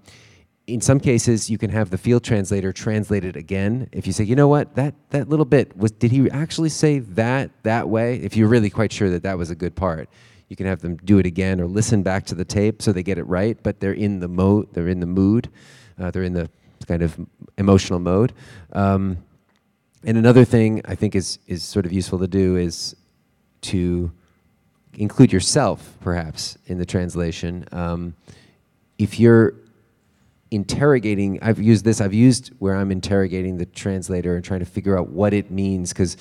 in some cases, you can have the field translator translate it again. If you say, you know what, that that little bit, was, did he actually say that that way? If you're really quite sure that that was a good part, you can have them do it again or listen back to the tape so they get it right, but they're in the mo- they're in the mood, uh, they're in the kind of emotional mode. Um, and another thing I think is is sort of useful to do is to include yourself, perhaps, in the translation. Um, if you're interrogating, I've used this, I've used where I'm interrogating the translator and trying to figure out what it means, because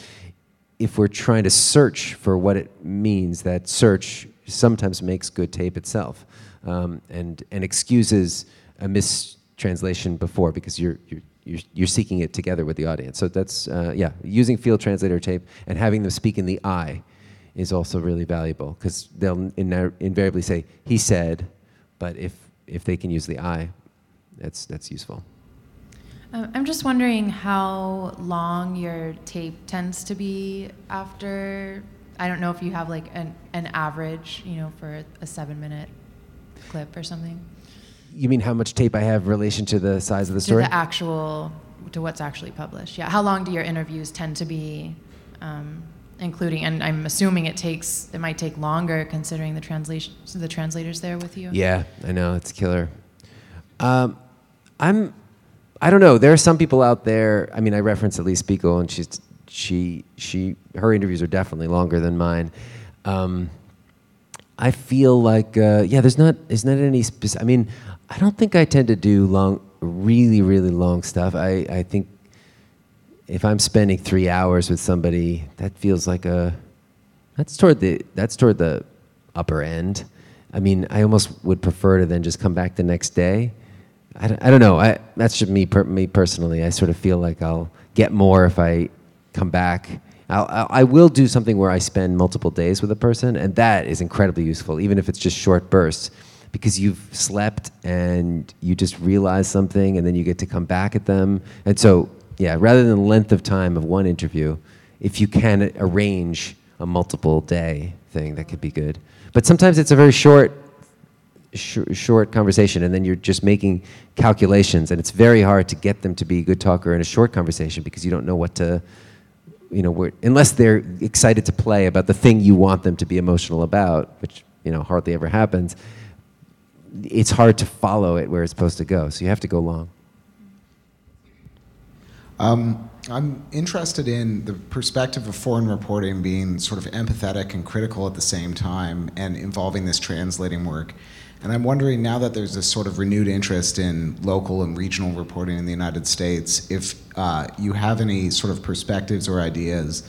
if we're trying to search for what it means, that search sometimes makes good tape itself, um, and and excuses a mistranslation before, because you're you're you're, you're seeking it together with the audience. So that's uh, yeah, using field translator tape and having them speak in the eye is also really valuable, because they'll in- invariably say he said, but if if they can use the eye, That's that's useful. Um, I'm just wondering how long your tape tends to be after. I don't know if you have like an, an average, you know, for a seven minute clip or something. You mean how much tape I have in relation to the size of the story? To the actual, to what's actually published. Yeah. How long do your interviews tend to be, um, including? And I'm assuming it takes it might take longer considering the translation, the translators there with you. Yeah, I know, it's killer. Um, I'm, I don't know. There are some people out there. I mean, I reference Alix Spiegel, and she's, she, she, her interviews are definitely longer than mine. Um, I feel like, uh, yeah, there's not, there's not any specific, I mean, I don't think I tend to do long, really, really long stuff. I, I think if I'm spending three hours with somebody, that feels like a, that's toward the, that's toward the upper end. I mean, I almost would prefer to then just come back the next day. I don't, I don't know. I, that's just me, per, me personally. I sort of feel like I'll get more if I come back. I'll, I'll, I will do something where I spend multiple days with a person, and that is incredibly useful, even if it's just short bursts, because you've slept and you just realize something, and then you get to come back at them. And so, yeah, rather than the length of time of one interview, if you can arrange a multiple day thing, that could be good. But sometimes it's a very short sh- short conversation, and then you're just making calculations, and it's very hard to get them to be a good talker in a short conversation, because you don't know what to, you know, where, unless they're excited to play about the thing you want them to be emotional about, which, you know, hardly ever happens. It's hard to follow it where it's supposed to go, so you have to go long. Um, I'm interested in the perspective of foreign reporting being sort of empathetic and critical at the same time, and involving this translating work. And I'm wondering, now that there's this sort of renewed interest in local and regional reporting in the United States, if uh, you have any sort of perspectives or ideas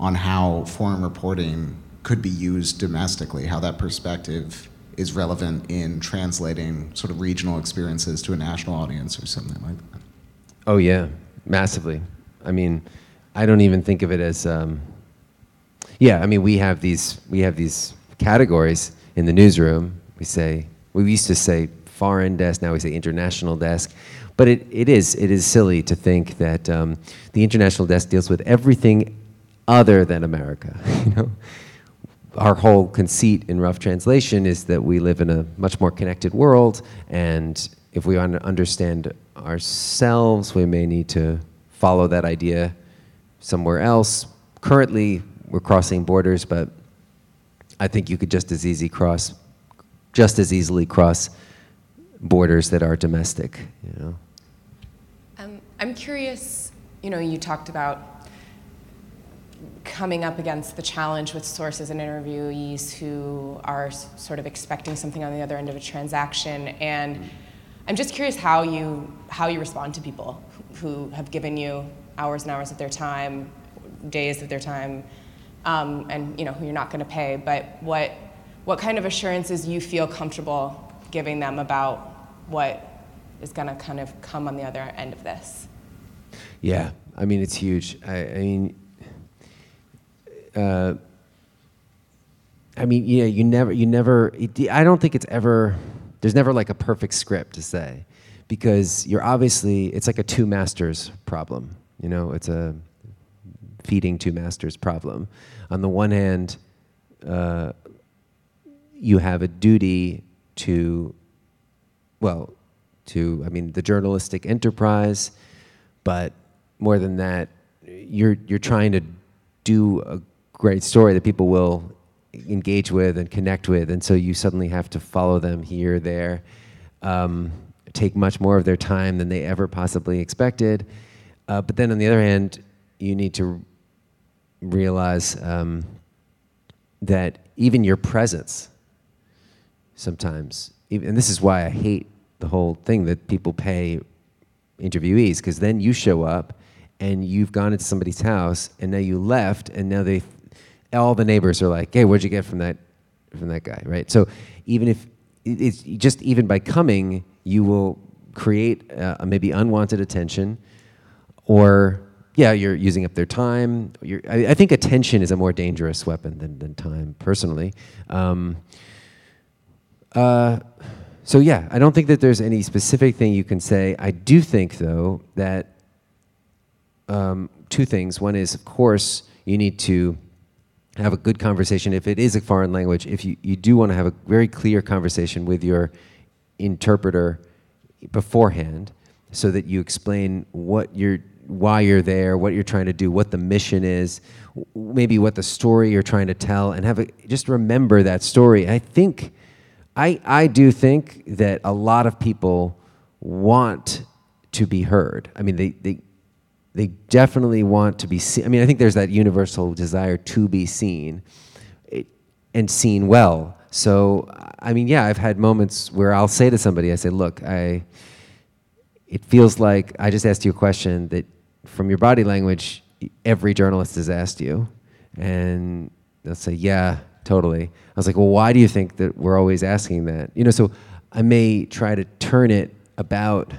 on how foreign reporting could be used domestically, how that perspective is relevant in translating sort of regional experiences to a national audience or something like that. Oh, yeah. Massively. I mean, I don't even think of it as. Um, yeah, I mean, we have these we have these categories in the newsroom. We say we used to say foreign desk. Now we say international desk. But it, it is it is silly to think that um, the international desk deals with everything other than America. You know, our whole conceit in Rough Translation is that we live in a much more connected world, and if we want to understand ourselves, we may need to follow that idea somewhere else. Currently, we're crossing borders, but I think you could just as easy cross, just as easily cross borders that are domestic, you know. Um, I'm curious, you know, you talked about coming up against the challenge with sources and interviewees who are sort of expecting something on the other end of a transaction, and I'm just curious how you how you respond to people who have given you hours and hours of their time, days of their time, um, and you know who you're not going to pay. But what what kind of assurances you feel comfortable giving them about what is going to kind of come on the other end of this? Yeah, I mean it's huge. I, I mean, uh, I mean yeah, you never you never. It, I don't think it's ever. There's never like a perfect script to say, because you're obviously, it's like a two masters problem. You know, it's a feeding two masters problem. On the one hand, uh, you have a duty to, well, to, I mean, the journalistic enterprise, but more than that, you're you're trying to do a great story that people will engage with and connect with, and so you suddenly have to follow them here, there, um, take much more of their time than they ever possibly expected. Uh, but then on the other hand, you need to realize um, that even your presence sometimes, even, and this is why I hate the whole thing that people pay interviewees, because then you show up and you've gone into somebody's house and now you left and now they all the neighbors are like, hey, what'd you get from that from that guy, right? So even if it's just even by coming, you will create uh, maybe unwanted attention, or yeah, you're using up their time. You're, I, I think attention is a more dangerous weapon than, than time, personally. Um, uh, so yeah, I don't think that there's any specific thing you can say. I do think, though, that um, two things. One is, of course, you need to have a good conversation. If it is a foreign language, if you, you do want to have a very clear conversation with your interpreter beforehand, so that you explain what you're, why you're there, what you're trying to do, what the mission is, maybe what the story you're trying to tell, and have a, just remember that story. I think, I I do think that a lot of people want to be heard. I mean, they they. They definitely want to be seen. I mean, I think there's that universal desire to be seen and seen well. So, I mean, yeah, I've had moments where I'll say to somebody, I say, look, I. it feels like I just asked you a question that from your body language, every journalist has asked you. And they'll say, yeah, totally. I was like, well, why do you think that we're always asking that? You know, so I may try to turn it about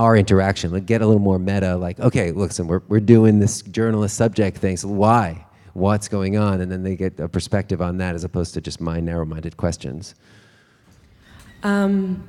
our interaction, like get a little more meta, like, okay, listen, we're we're doing this journalist subject thing, so why? What's going on? And then they get a perspective on that as opposed to just my narrow-minded questions. Um,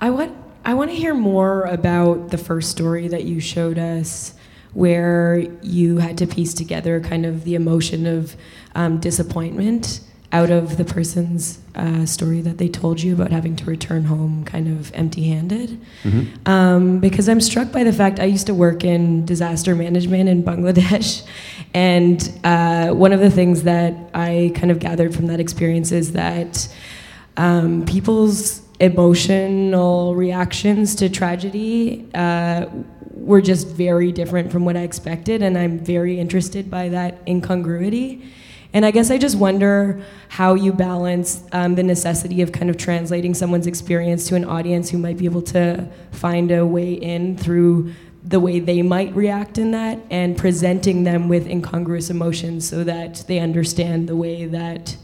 I want I want to hear more about the first story that you showed us, where you had to piece together kind of the emotion of um, disappointment out of the person's uh, story that they told you about having to return home kind of empty-handed. Mm-hmm. Um, because I'm struck by the fact I used to work in disaster management in Bangladesh, and uh, one of the things that I kind of gathered from that experience is that um, people's emotional reactions to tragedy uh, were just very different from what I expected, and I'm very interested by that incongruity. And I guess I just wonder how you balance um, the necessity of kind of translating someone's experience to an audience who might be able to find a way in through the way they might react in that, and presenting them with incongruous emotions so that they understand the way that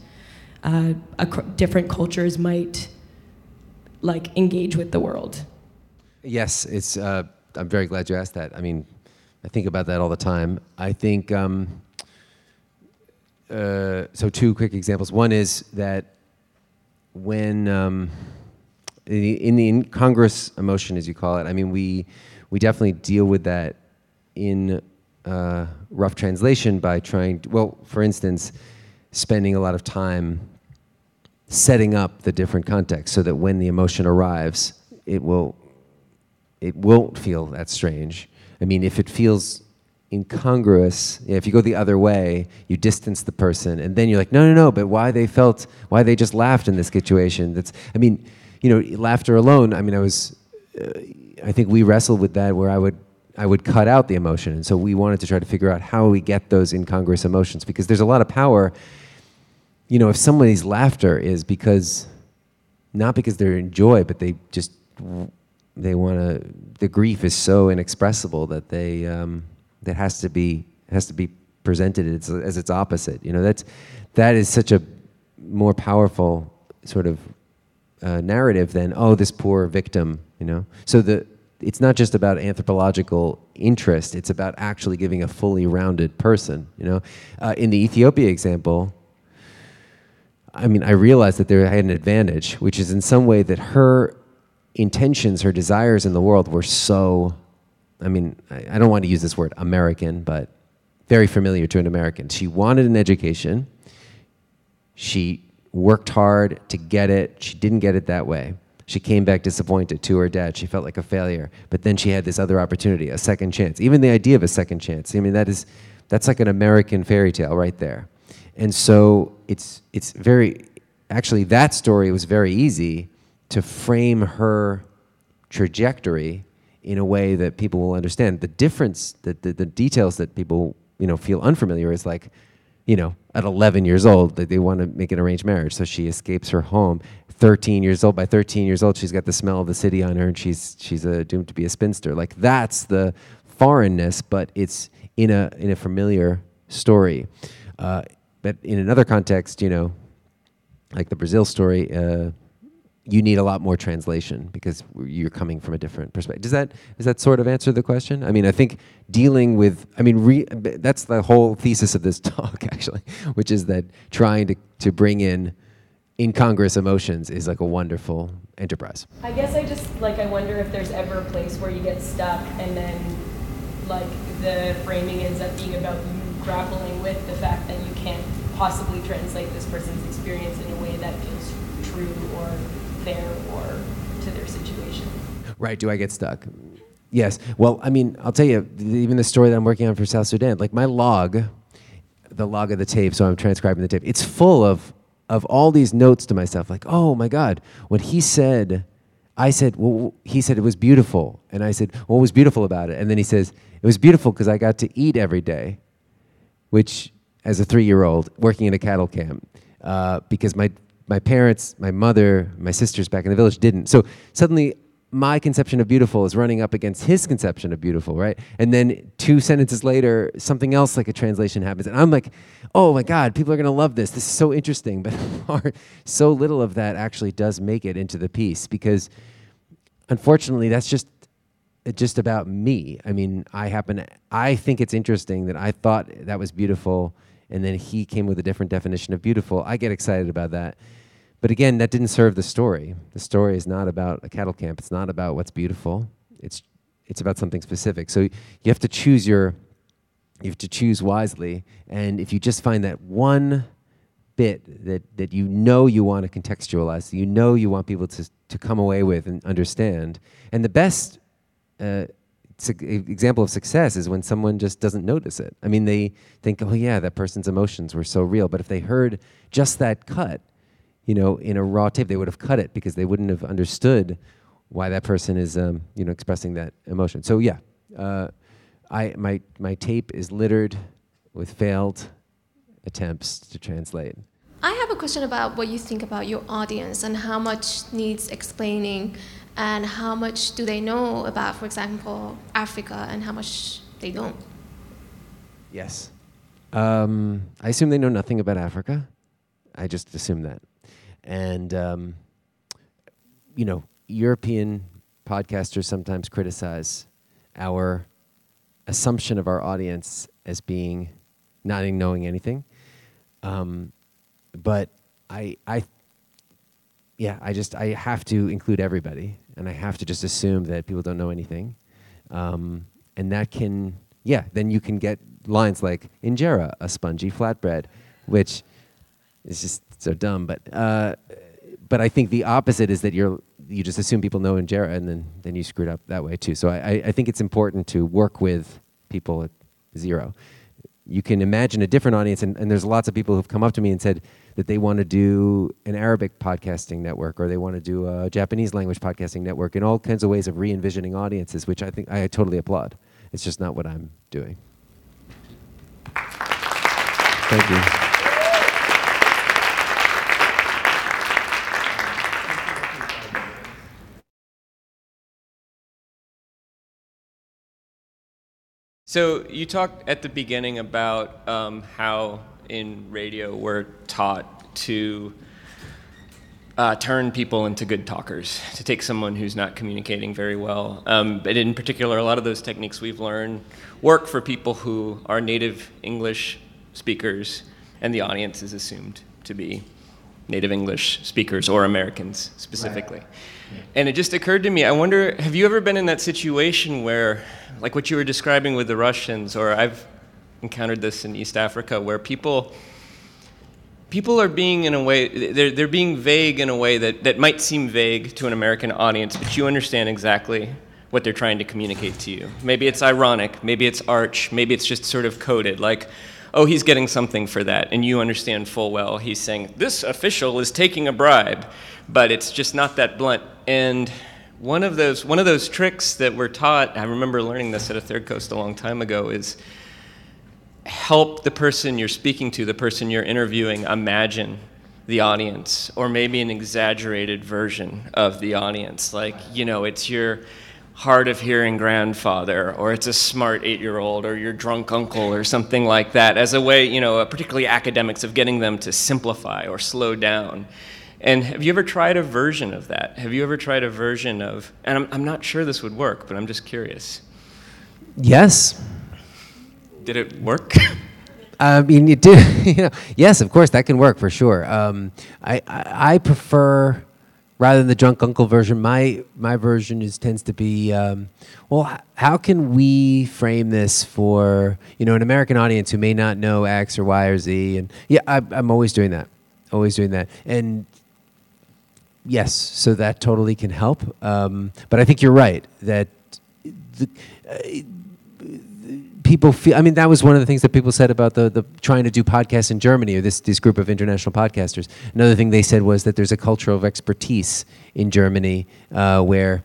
uh, ac- different cultures might like engage with the world. Yes, it's. Uh, I'm very glad you asked that. I mean, I think about that all the time. I think. Um, Uh, so two quick examples. One is that when um, in, the, in the incongruous emotion, as you call it, I mean, we we definitely deal with that in uh, Rough Translation by trying to, well, for instance, spending a lot of time setting up the different contexts so that when the emotion arrives, it will, it won't feel that strange. I mean, if it feels incongruous, you know, if you go the other way, you distance the person, and then you're like, no, no, no, but why they felt, why they just laughed in this situation? That's, I mean, you know, laughter alone, I mean, I was, uh, I think we wrestled with that where I would, I would cut out the emotion. And so we wanted to try to figure out how we get those incongruous emotions, because there's a lot of power. You know, if somebody's laughter is because, not because they're in joy, but they just, they want to, the grief is so inexpressible that they, um, that has to be, has to be presented as, as its opposite. You know, that's, that is such a more powerful sort of uh, narrative than, oh, this poor victim, you know? So the, it's not just about anthropological interest, it's about actually giving a fully rounded person, you know? Uh, in the Ethiopia example, I mean, I realized that there I had an advantage, which is in some way that her intentions, her desires in the world were so, I mean, I, I don't want to use this word American, but very familiar to an American. She wanted an education. She worked hard to get it. She didn't get it that way. She came back disappointed to her dad. She felt like a failure. But then she had this other opportunity, a second chance. Even the idea of a second chance, I mean, that is, that's like an American fairy tale right there. And so it's it's very, actually that story was very easy to frame her trajectory in a way that people will understand. The difference, the, the, the details that people, you know, feel unfamiliar is like, you know, at eleven years old, they, they want to make an arranged marriage, so she escapes her home. thirteen years old, by thirteen years old, she's got the smell of the city on her, and she's she's uh, doomed to be a spinster. Like, that's the foreignness, but it's in a in a familiar story. Uh, But in another context, you know, like the Brazil story, uh, you need a lot more translation because you're coming from a different perspective. Does that does that sort of answer the question? I mean, I think dealing with, I mean, re, that's the whole thesis of this talk, actually, which is that trying to, to bring in incongruous emotions is like a wonderful enterprise. I guess I just, like, I wonder if there's ever a place where you get stuck and then, like, the framing ends up being about you grappling with the fact that you can't possibly translate this person's experience in a way that feels true or fair or to their situation. Right, do I get stuck? Yes, well, I mean, I'll tell you, even the story that I'm working on for South Sudan, like my log, the log of the tape, so I'm transcribing the tape, it's full of, of all these notes to myself, like, oh my God, what he said, I said, well, he said it was beautiful. And I said, what was beautiful about it? And then he says, it was beautiful because I got to eat every day, which, as a three-year-old, working in a cattle camp, uh, because my my parents, my mother, my sisters back in the village didn't. So suddenly my conception of beautiful is running up against his conception of beautiful, right? And then two sentences later, something else like a translation happens. And I'm like, oh my God, people are going to love this. This is so interesting. But so little of that actually does make it into the piece, because unfortunately that's just just about me. I mean, I happen to, I think it's interesting that I thought that was beautiful, and then he came with a different definition of beautiful. I get excited about that. But again, that didn't serve the story. The story is not about a cattle camp. It's not about what's beautiful. It's it's about something specific. So you have to choose your, you have to choose wisely. And if you just find that one bit that, that you know you want to contextualize, you know you want people to, to come away with and understand. And the best Uh, example of success is when someone just doesn't notice it. I mean, they think, oh yeah, that person's emotions were so real. But if they heard just that cut, you know, in a raw tape, they would have cut it because they wouldn't have understood why that person is, um, you know, expressing that emotion. So yeah, uh, I my my tape is littered with failed attempts to translate. I have a question about what you think about your audience and how much needs explaining, and how much do they know about, for example, Africa, and how much they don't? Yes. Um, I assume they know nothing about Africa. I just assume that. And, um, you know, European podcasters sometimes criticize our assumption of our audience as being not knowing anything. Um, but I, I, yeah, I just, I have to include everybody. And I have to just assume that people don't know anything. Um, and that can, yeah, then you can get lines like injera, a spongy flatbread, which It's just so dumb. But uh, but I think the opposite is that you're you just assume people know Injera, and then, then you screwed up that way too. So I, I think it's important to work with people at zero. You can imagine a different audience, and, and there's lots of people who've come up to me and said that they want to do an Arabic podcasting network, or they want to do a Japanese language podcasting network, and all kinds of ways of re-envisioning audiences, which I think I totally applaud. It's just not what I'm doing. Thank you. So you talked at the beginning about um, how in radio we're taught to uh, turn people into good talkers, to take someone who's not communicating very well. Um, but in particular, a lot of those techniques we've learned work for people who are native English speakers, and the audience is assumed to be native English speakers or Americans specifically. Right. Yeah. And it just occurred to me, I wonder, have you ever been in that situation where, like what you were describing with the Russians, or I've encountered this in East Africa, where people people are being in a way, they're, they're being vague in a way that, that might seem vague to an American audience, but you understand exactly what they're trying to communicate to you. Maybe it's ironic, maybe it's arch, maybe it's just sort of coded, like, oh, he's getting something for that, and you understand full well. He's saying, this official is taking a bribe, but it's just not that blunt. And one of those one of those tricks that we're taught, I remember learning this at a Third Coast a long time ago, is help the person you're speaking to, the person you're interviewing, imagine the audience, or maybe an exaggerated version of the audience. Like, you know, it's your hard of hearing grandfather, or it's a smart eight-year-old, or your drunk uncle, or something like that, as a way, you know, particularly academics, of getting them to simplify or slow down. And have you ever tried a version of that? Have you ever tried a version of, and I'm, I'm not sure this would work, but I'm just curious. Yes. Did it work? I mean, it did, you know, yes, of course, that can work for sure. Um, I, I, I prefer, rather than the drunk uncle version, my my version is tends to be, um, well, h- how can we frame this for, you know, an American audience who may not know X or Y or Z? And yeah, I, I'm always doing that, always doing that. And yes, so that totally can help. Um, but I think you're right that the, uh, people feel, I mean, that was one of the things that people said about the, the trying to do podcasts in Germany, or this, this group of international podcasters. Another thing they said was that there's a culture of expertise in Germany uh, where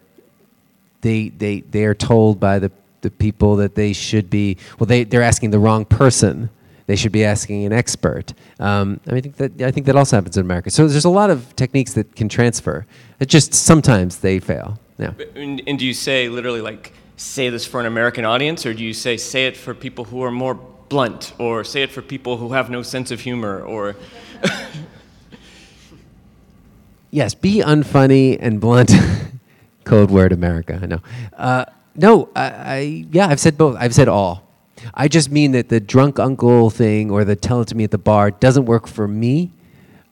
they they they are told by the, the people that they should be, well, they, they're asking the wrong person. They should be asking an expert. Um, I mean, I think that I think that also happens in America. So there's a lot of techniques that can transfer. It just sometimes they fail. Yeah. And, and do you say literally like, say this for an American audience, or do you say say it for people who are more blunt, or say it for people who have no sense of humor, or yes, be unfunny and blunt. Code word America. I know. Uh, no, I, I yeah, I've said both. I've said all. I just mean that the drunk uncle thing or the tell it to me at the bar doesn't work for me.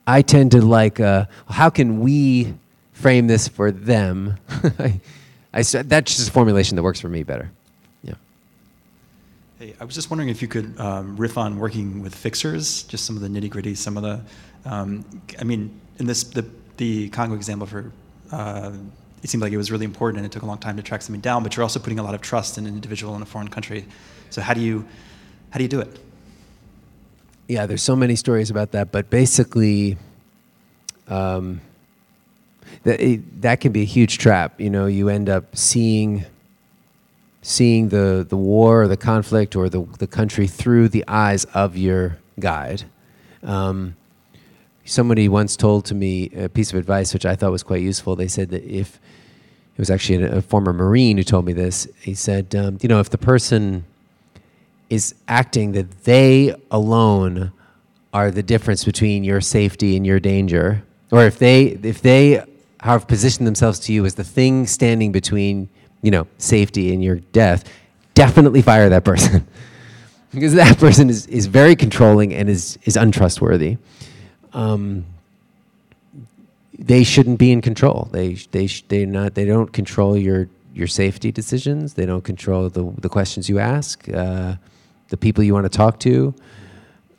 I tend to like, uh, how can we frame this for them? I said that's just a formulation that works for me better. Yeah. Hey, I was just wondering if you could um, riff on working with fixers, just some of the nitty gritty, some of the. Um, I mean, in this the the Congo example for, uh, it seemed like it was really important, and it took a long time to track something down. But you're also putting a lot of trust in an individual in a foreign country. So how do you, how do you do it? Yeah, there's so many stories about that, but basically. Um, That it, that can be a huge trap. You know, you end up seeing seeing the, the war or the conflict or the, the country through the eyes of your guide. Um, somebody once told to me a piece of advice which I thought was quite useful. They said that if, it was actually a, a former Marine who told me this, he said, um, you know, if the person is acting that they alone are the difference between your safety and your danger, or if they if they have positioned themselves to you as the thing standing between, you know, safety and your death, definitely fire that person. Because that person is, is very controlling and is, is untrustworthy. Um, they shouldn't be in control. They they they not they don't control your, your safety decisions. They don't control the the questions you ask, uh, the people you want to talk to.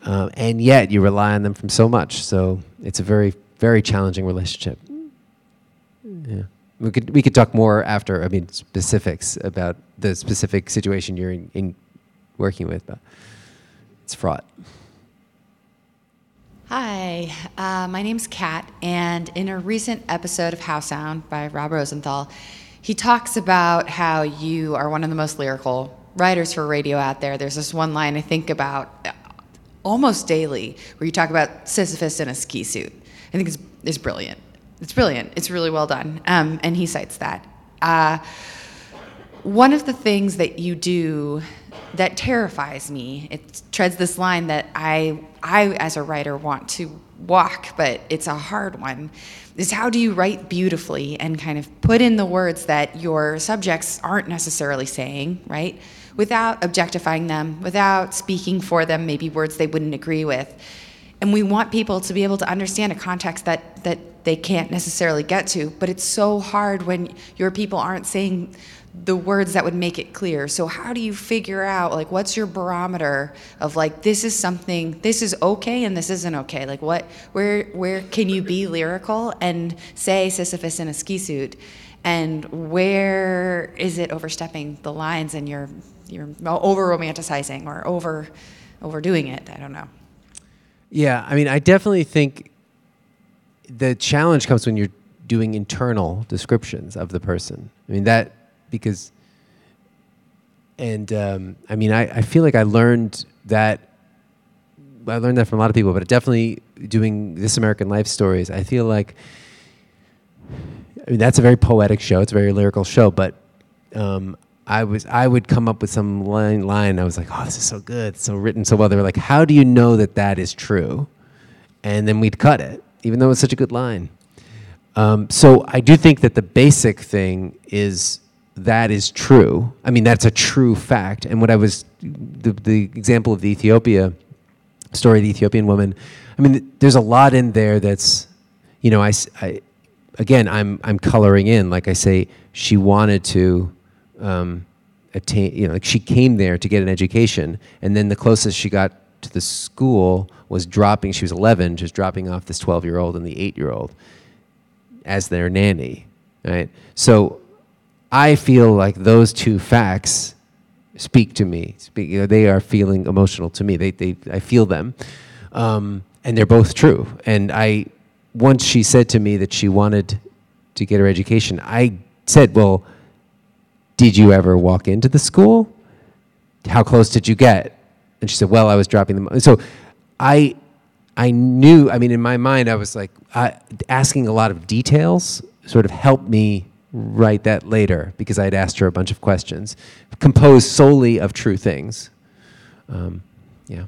um, and yet you rely on them from so much. So it's a very, very challenging relationship. Yeah, we could we could talk more after. I mean, specifics about the specific situation you're in, in working with, but it's fraught. Hi, uh, my name's Kat, and in a recent episode of How Sound by Rob Rosenthal, he talks about how you are one of the most lyrical writers for radio out there. There's this one line I think about almost daily where you talk about Sisyphus in a ski suit. I think it's, it's brilliant. It's brilliant. It's really well done, um, and he cites that. Uh, one of the things that you do that terrifies me, it treads this line that I... I, as a writer, want to walk, but it's a hard one, is how do you write beautifully and kind of put in the words that your subjects aren't necessarily saying, right, without objectifying them, without speaking for them, maybe words they wouldn't agree with. And we want people to be able to understand a context that, that they can't necessarily get to, but it's so hard when your people aren't saying the words that would make it clear. So how do you figure out, like, what's your barometer of, like, this is something, this is okay and this isn't okay? Like, what, where, where can you be lyrical and say Sisyphus in a ski suit, and where is it overstepping the lines and you're you're over romanticizing or over overdoing it? I don't know. Yeah, I mean, I definitely think the challenge comes when you're doing internal descriptions of the person. I mean that. Because, and um, I mean, I, I feel like I learned that, I learned that from a lot of people, but definitely doing This American Life Stories, I feel like, I mean, that's a very poetic show, it's a very lyrical show, but um, I was, I would come up with some line, line and I was like, oh, this is so good, it's so written so well. They were like, how do you know that that is true? And then we'd cut it, even though it's such a good line. Um, so I do think that the basic thing is, that is true. I mean, that's a true fact. And what I was, the, the example of the Ethiopia story, the Ethiopian woman, I mean, th- there's a lot in there that's, you know, I, I, again, I'm I'm coloring in. Like I say, she wanted to um, attain, you know, like she came there to get an education. And then the closest she got to the school was dropping, she was eleven, just dropping off this twelve-year-old and the eight-year-old as their nanny, right? So, I feel like those two facts speak to me. Speak, you know, they are feeling emotional to me. They, they, I feel them, um, and they're both true. And I, once she said to me that she wanted to get her education, I said, "Well, did you ever walk into the school? How close did you get?" And she said, "Well, I was dropping them." And so, I, I knew. I mean, in my mind, I was like, I, asking a lot of details sort of helped me write that later, because I had asked her a bunch of questions, composed solely of true things. Um, yeah.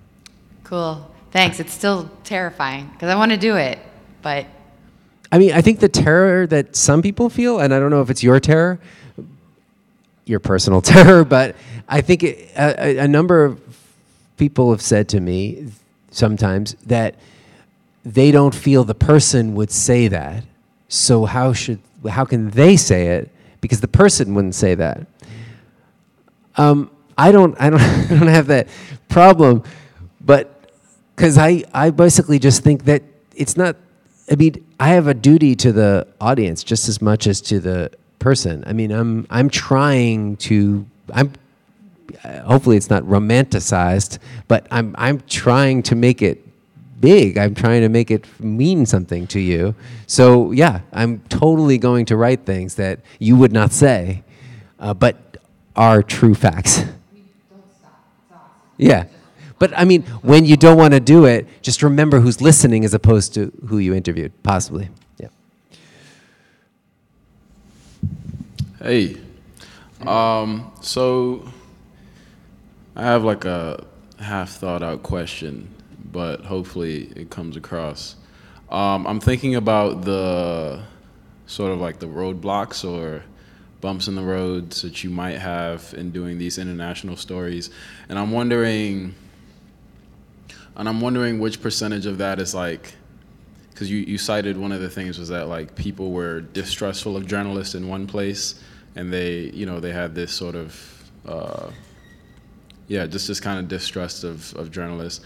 Cool. Thanks. It's still terrifying, because I want to do it, but... I mean, I think the terror that some people feel, and I don't know if it's your terror, your personal terror, but I think it, a, a number of people have said to me sometimes that they don't feel the person would say that, so how should... how can they say it? Because the person wouldn't say that. Um, I don't. I don't. I don't have that problem, but because I, I basically just think that it's not. I mean, I have a duty to the audience just as much as to the person. I mean, I'm. I'm trying to. I'm. Hopefully, it's not romanticized, but I'm. I'm trying to make it big. I'm trying to make it mean something to you. So yeah, I'm totally going to write things that you would not say, uh, but are true facts. Yeah, but I mean, when you don't want to do it, just remember who's listening as opposed to who you interviewed, possibly. Yeah. Hey, um, so I have like a half thought out question, but hopefully it comes across. Um, I'm thinking about the sort of like the roadblocks or bumps in the roads that you might have in doing these international stories. And I'm wondering, and I'm wondering which percentage of that is like, because you, you cited one of the things was that like people were distrustful of journalists in one place, and they, you know, they had this sort of, uh, yeah, just this kind of distrust of, of journalists.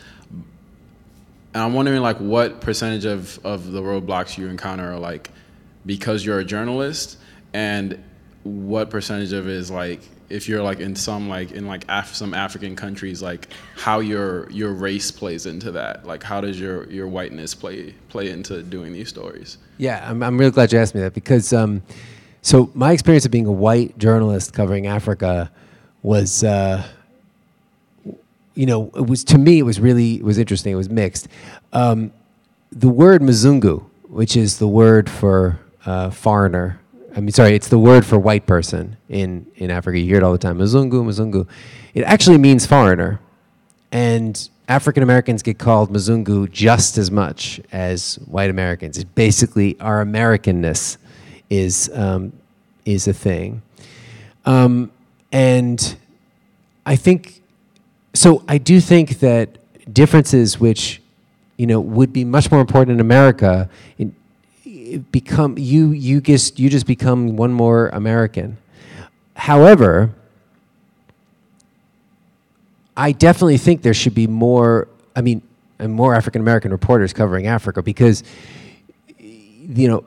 And I'm wondering, like, what percentage of, of the roadblocks you encounter are, like, because you're a journalist, and what percentage of it is, like, if you're, like, in some, like, in, like, Af- some African countries, like, how your your race plays into that? Like, how does your, your whiteness play play into doing these stories? Yeah, I'm I'm really glad you asked me that, because, um, so my experience of being a white journalist covering Africa was... Uh, You know, it was to me. It was really it was interesting. It was mixed. Um, the word Mzungu, which is the word for uh, foreigner. I mean, sorry, it's the word for white person in, in Africa. You hear it all the time. Mzungu, Mzungu. It actually means foreigner, and African Americans get called Mzungu just as much as white Americans. It's basically our Americanness is um, is a thing, um, and I think. So I do think that differences which, you know, would be much more important in America, it, it become you you just you just become one more American. However, I definitely think there should be more. I mean, and more African American reporters covering Africa, because, you know,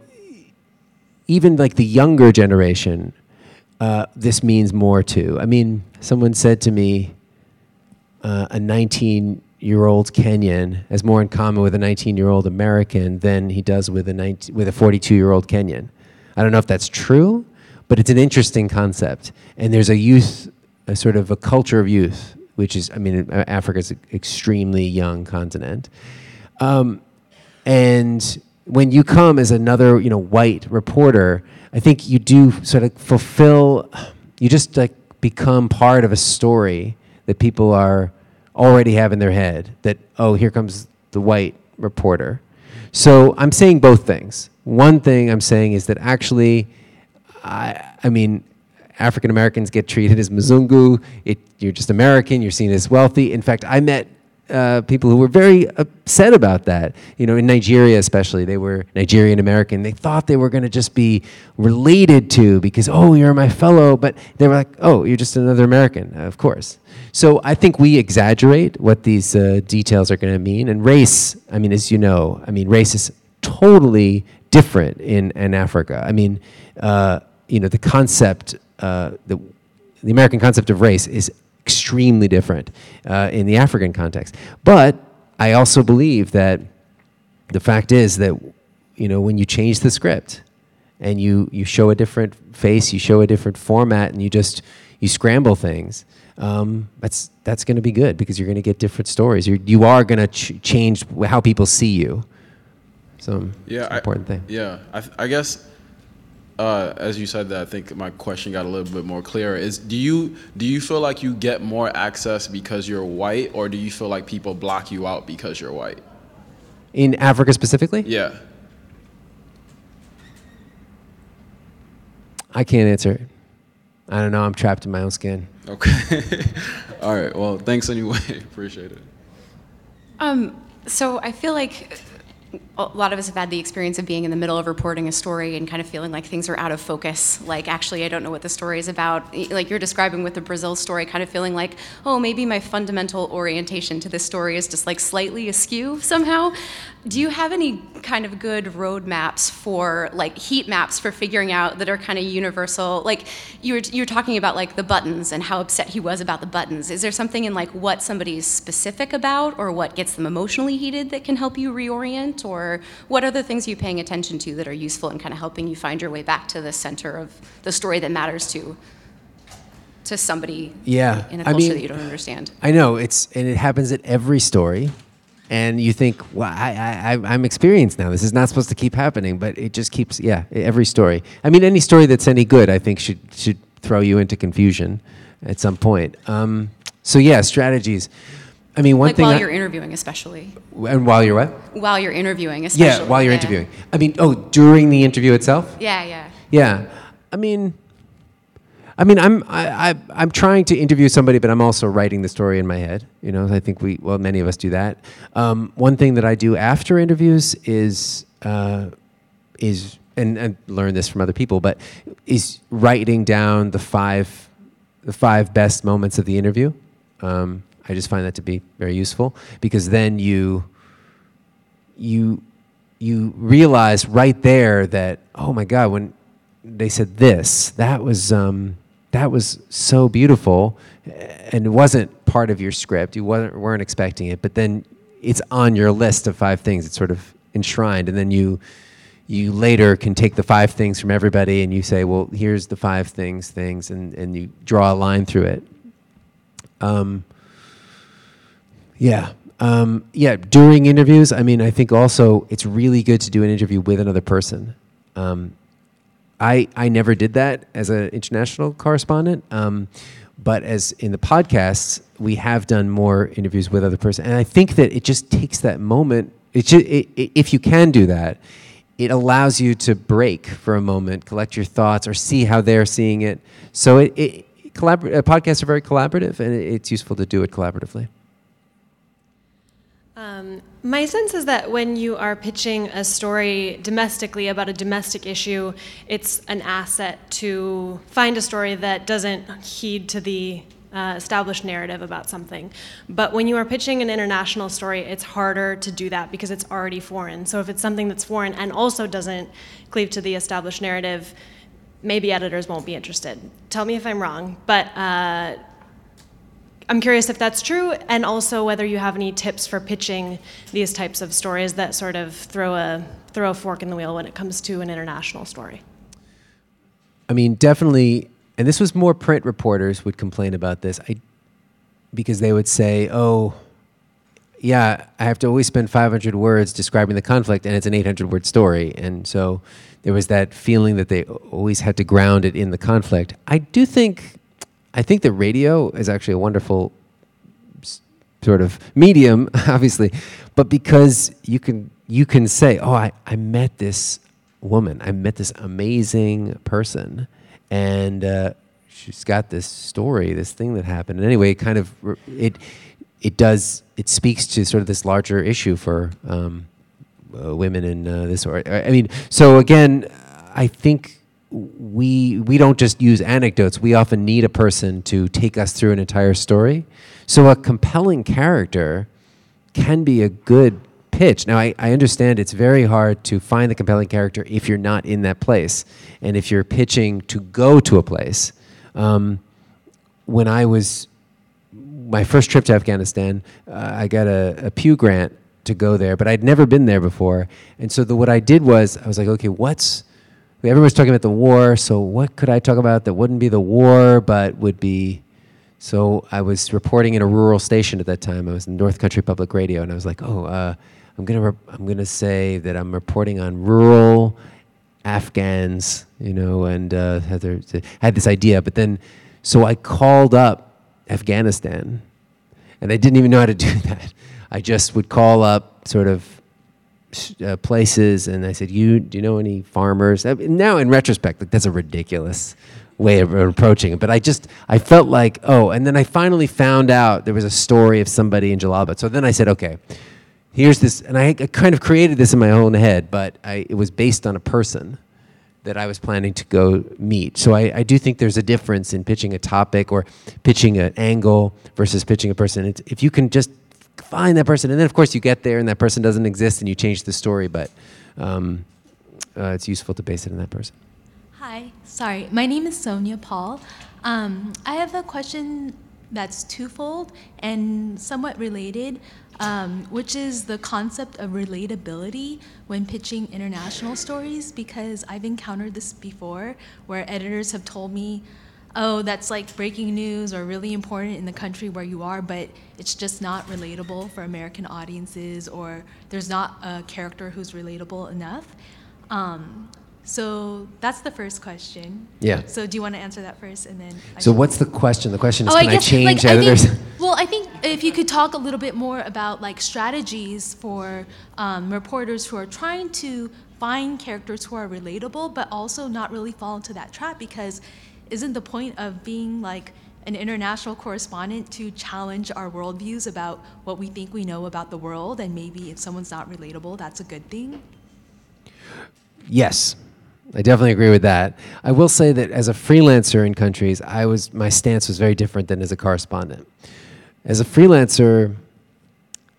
even like the younger generation, uh, this means more to. I mean, someone said to me. Uh, a nineteen-year-old Kenyan has more in common with a nineteen-year-old American than he does with a nineteen, with a forty-two-year-old Kenyan. I don't know if that's true, but it's an interesting concept. And there's a youth, a sort of a culture of youth, which is, I mean, Africa's an extremely young continent. Um, and when you come as another, you know, white reporter, I think you do sort of fulfill, you just like become part of a story that people are already have in their head, that, oh, here comes the white reporter. So I'm saying both things. One thing I'm saying is that actually, I, I mean, African Americans get treated as Mzungu. It, you're just American. You're seen as wealthy. In fact, I met uh, people who were very upset about that. You know, in Nigeria especially, they were Nigerian American. They thought they were going to just be related to because, oh, you're my fellow. But they were like, oh, you're just another American, of course. So I think we exaggerate what these uh, details are going to mean. And race, I mean, as you know, I mean, race is totally different in, in Africa. I mean, uh, you know, the concept, uh, the, the American concept of race is extremely different uh, in the African context. But I also believe that the fact is that, you know, when you change the script and you, you show a different face, you show a different format, and you just, you scramble things, Um, that's that's going to be good because you're going to get different stories. You're, you are going to ch- change how people see you. So yeah, it's an important I, thing. Yeah, I, I guess uh, as you said that, I think my question got a little bit more clearer. Is do you do you feel like you get more access because you're white, or do you feel like people block you out because you're white? In Africa specifically? Yeah. I can't answer it. I don't know. I'm trapped in my own skin. Okay. All right. Well, thanks anyway. Appreciate it. Um, so I feel like a lot of us have had the experience of being in the middle of reporting a story and kind of feeling like things are out of focus. Like, actually, I don't know what the story is about. Like you're describing with the Brazil story, kind of feeling like, oh, maybe my fundamental orientation to this story is just like slightly askew somehow. Do you have any kind of good roadmaps for like heat maps for figuring out that are kind of universal? Like you were you were talking about like the buttons and how upset he was about the buttons. Is there something in like what somebody's specific about or what gets them emotionally heated that can help you reorient? Or what other things are you paying attention to that are useful and kind of helping you find your way back to the center of the story that matters to to somebody yeah. in a culture I mean, that you don't understand? I know it's and it happens at every story. And you think, well, I, I, I'm experienced now. This is not supposed to keep happening, but it just keeps, yeah, every story. I mean, any story that's any good, I think, should should throw you into confusion at some point. Um, so, yeah, strategies. I mean, one like thing... Like while I, you're interviewing, especially. And while you're what? While you're interviewing, especially. Yeah, while you're yeah. interviewing. I mean, oh, during the interview itself? Yeah, yeah. Yeah. I mean... I mean, I'm I, I I'm trying to interview somebody, but I'm also writing the story in my head. You know, I think we well, many of us do that. Um, one thing that I do after interviews is uh, is and and learn this from other people, but is writing down the five the five best moments of the interview. Um, I just find that to be very useful because then you you you realize right there that, oh my God, when they said this, that was um, that was so beautiful, and it wasn't part of your script. You weren't weren't expecting it, but then it's on your list of five things. It's sort of enshrined, and then you you later can take the five things from everybody, and you say, well, here's the five things, things, and, and you draw a line through it. Um. Yeah. Um, yeah, during interviews, I mean, I think also it's really good to do an interview with another person. Um, I I never did that as an international correspondent, um, but as in the podcasts, we have done more interviews with other person. And I think that it just takes that moment. It, just, it, it if you can do that, it allows you to break for a moment, collect your thoughts, or see how they're seeing it. So it, it collabor- uh, podcasts are very collaborative, and it, it's useful to do it collaboratively. Um, my sense is that when you are pitching a story domestically about a domestic issue, it's an asset to find a story that doesn't heed to the uh, established narrative about something. But when you are pitching an international story, it's harder to do that because it's already foreign. So if it's something that's foreign and also doesn't cleave to the established narrative, maybe editors won't be interested. Tell me if I'm wrong, but uh, I'm curious if that's true, and also whether you have any tips for pitching these types of stories that sort of throw a throw a fork in the wheel when it comes to an international story. I mean, definitely, and this was more print reporters would complain about this, I, because they would say, oh, yeah, I have to always spend five hundred words describing the conflict, and it's an eight hundred word story. And so there was that feeling that they always had to ground it in the conflict. I do think... I think the radio is actually a wonderful sort of medium, obviously, but because you can you can say, oh, I, I met this woman, I met this amazing person, and uh, she's got this story, this thing that happened. And anyway, it kind of it it does it speaks to sort of this larger issue for um, uh, women in uh, this. Or I mean, so again, I think. we we don't just use anecdotes. We often need a person to take us through an entire story. So a compelling character can be a good pitch. Now, I, I understand it's very hard to find the compelling character if you're not in that place and if you're pitching to go to a place. Um, when I was, my first trip to Afghanistan, uh, I got a, a Pew Grant to go there, but I'd never been there before. And so the, what I did was, I was like, okay, what's, everyone's talking about the war, so what could I talk about that wouldn't be the war, but would be... So I was reporting in a rural station at that time. I was in North Country Public Radio, and I was like, oh, uh, I'm gonna rep- I'm gonna say that I'm reporting on rural Afghans, you know, and uh, had, their, had this idea. But then, so I called up Afghanistan, and I didn't even know how to do that. I just would call up sort of Uh, places, and I said, "You do you know any farmers?" I mean, now, in retrospect, like, that's a ridiculous way of approaching it. But I just I felt like, oh, and then I finally found out there was a story of somebody in Jalaba. So then I said, okay, here's this, and I, I kind of created this in my own head, but I, it was based on a person that I was planning to go meet. So I, I do think there's a difference in pitching a topic or pitching an angle versus pitching a person. It's, if you can just find that person, and then of course you get there and that person doesn't exist and you change the story, but um, uh, it's useful to base it on that person. Hi, sorry, my name is Sonia Paul. Um, I have a question that's twofold and somewhat related, um, which is the concept of relatability when pitching international stories, because I've encountered this before where editors have told me, oh, that's like breaking news or really important in the country where you are, but it's just not relatable for American audiences, or there's not a character who's relatable enough. Um, so that's the first question. Yeah. So do you want to answer that first, and then? I so what's the question? The question is, oh, can I, guess, I change like, editors? I think, well, I think if you could talk a little bit more about like strategies for um, reporters who are trying to find characters who are relatable, but also not really fall into that trap, because isn't the point of being like an international correspondent to challenge our worldviews about what we think we know about the world, and maybe if someone's not relatable, that's a good thing? Yes, I definitely agree with that. I will say that as a freelancer in countries, I was my stance was very different than as a correspondent. As a freelancer,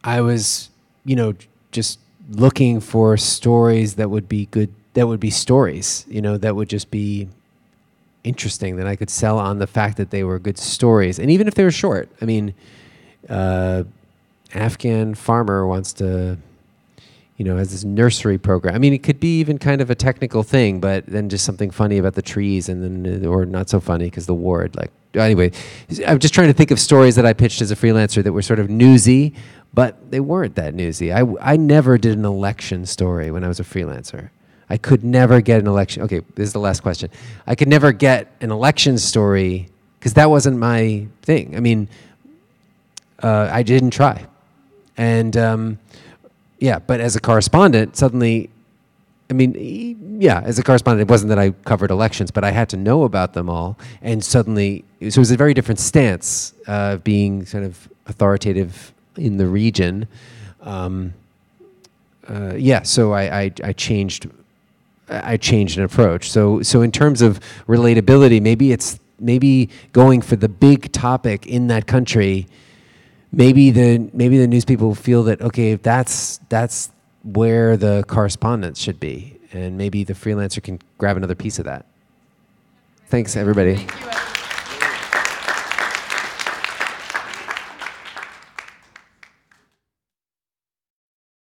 I was, you know, just looking for stories that would be good, that would be stories, you know, that would just be interesting, that I could sell on the fact that they were good stories. And even if they were short, I mean, uh, Afghan farmer wants to, you know, has this nursery program. I mean, it could be even kind of a technical thing, but then just something funny about the trees, and then, or not so funny because the war had, like, anyway, I'm just trying to think of stories that I pitched as a freelancer that were sort of newsy, but they weren't that newsy. I, I never did an election story when I was a freelancer. I could never get an election. Okay, this is the last question. I could never get an election story because that wasn't my thing. I mean, uh, I didn't try. And um, yeah, but as a correspondent, suddenly, I mean, yeah, as a correspondent, it wasn't that I covered elections, but I had to know about them all. And suddenly, so it was a very different stance uh, being sort of authoritative in the region. Um, uh, yeah, so I, I, I changed. I changed an approach. So, so in terms of relatability, maybe it's maybe going for the big topic in that country. Maybe the maybe the news people feel that, okay, that's that's where the correspondence should be, and maybe the freelancer can grab another piece of that. Thanks, everybody. Thank you.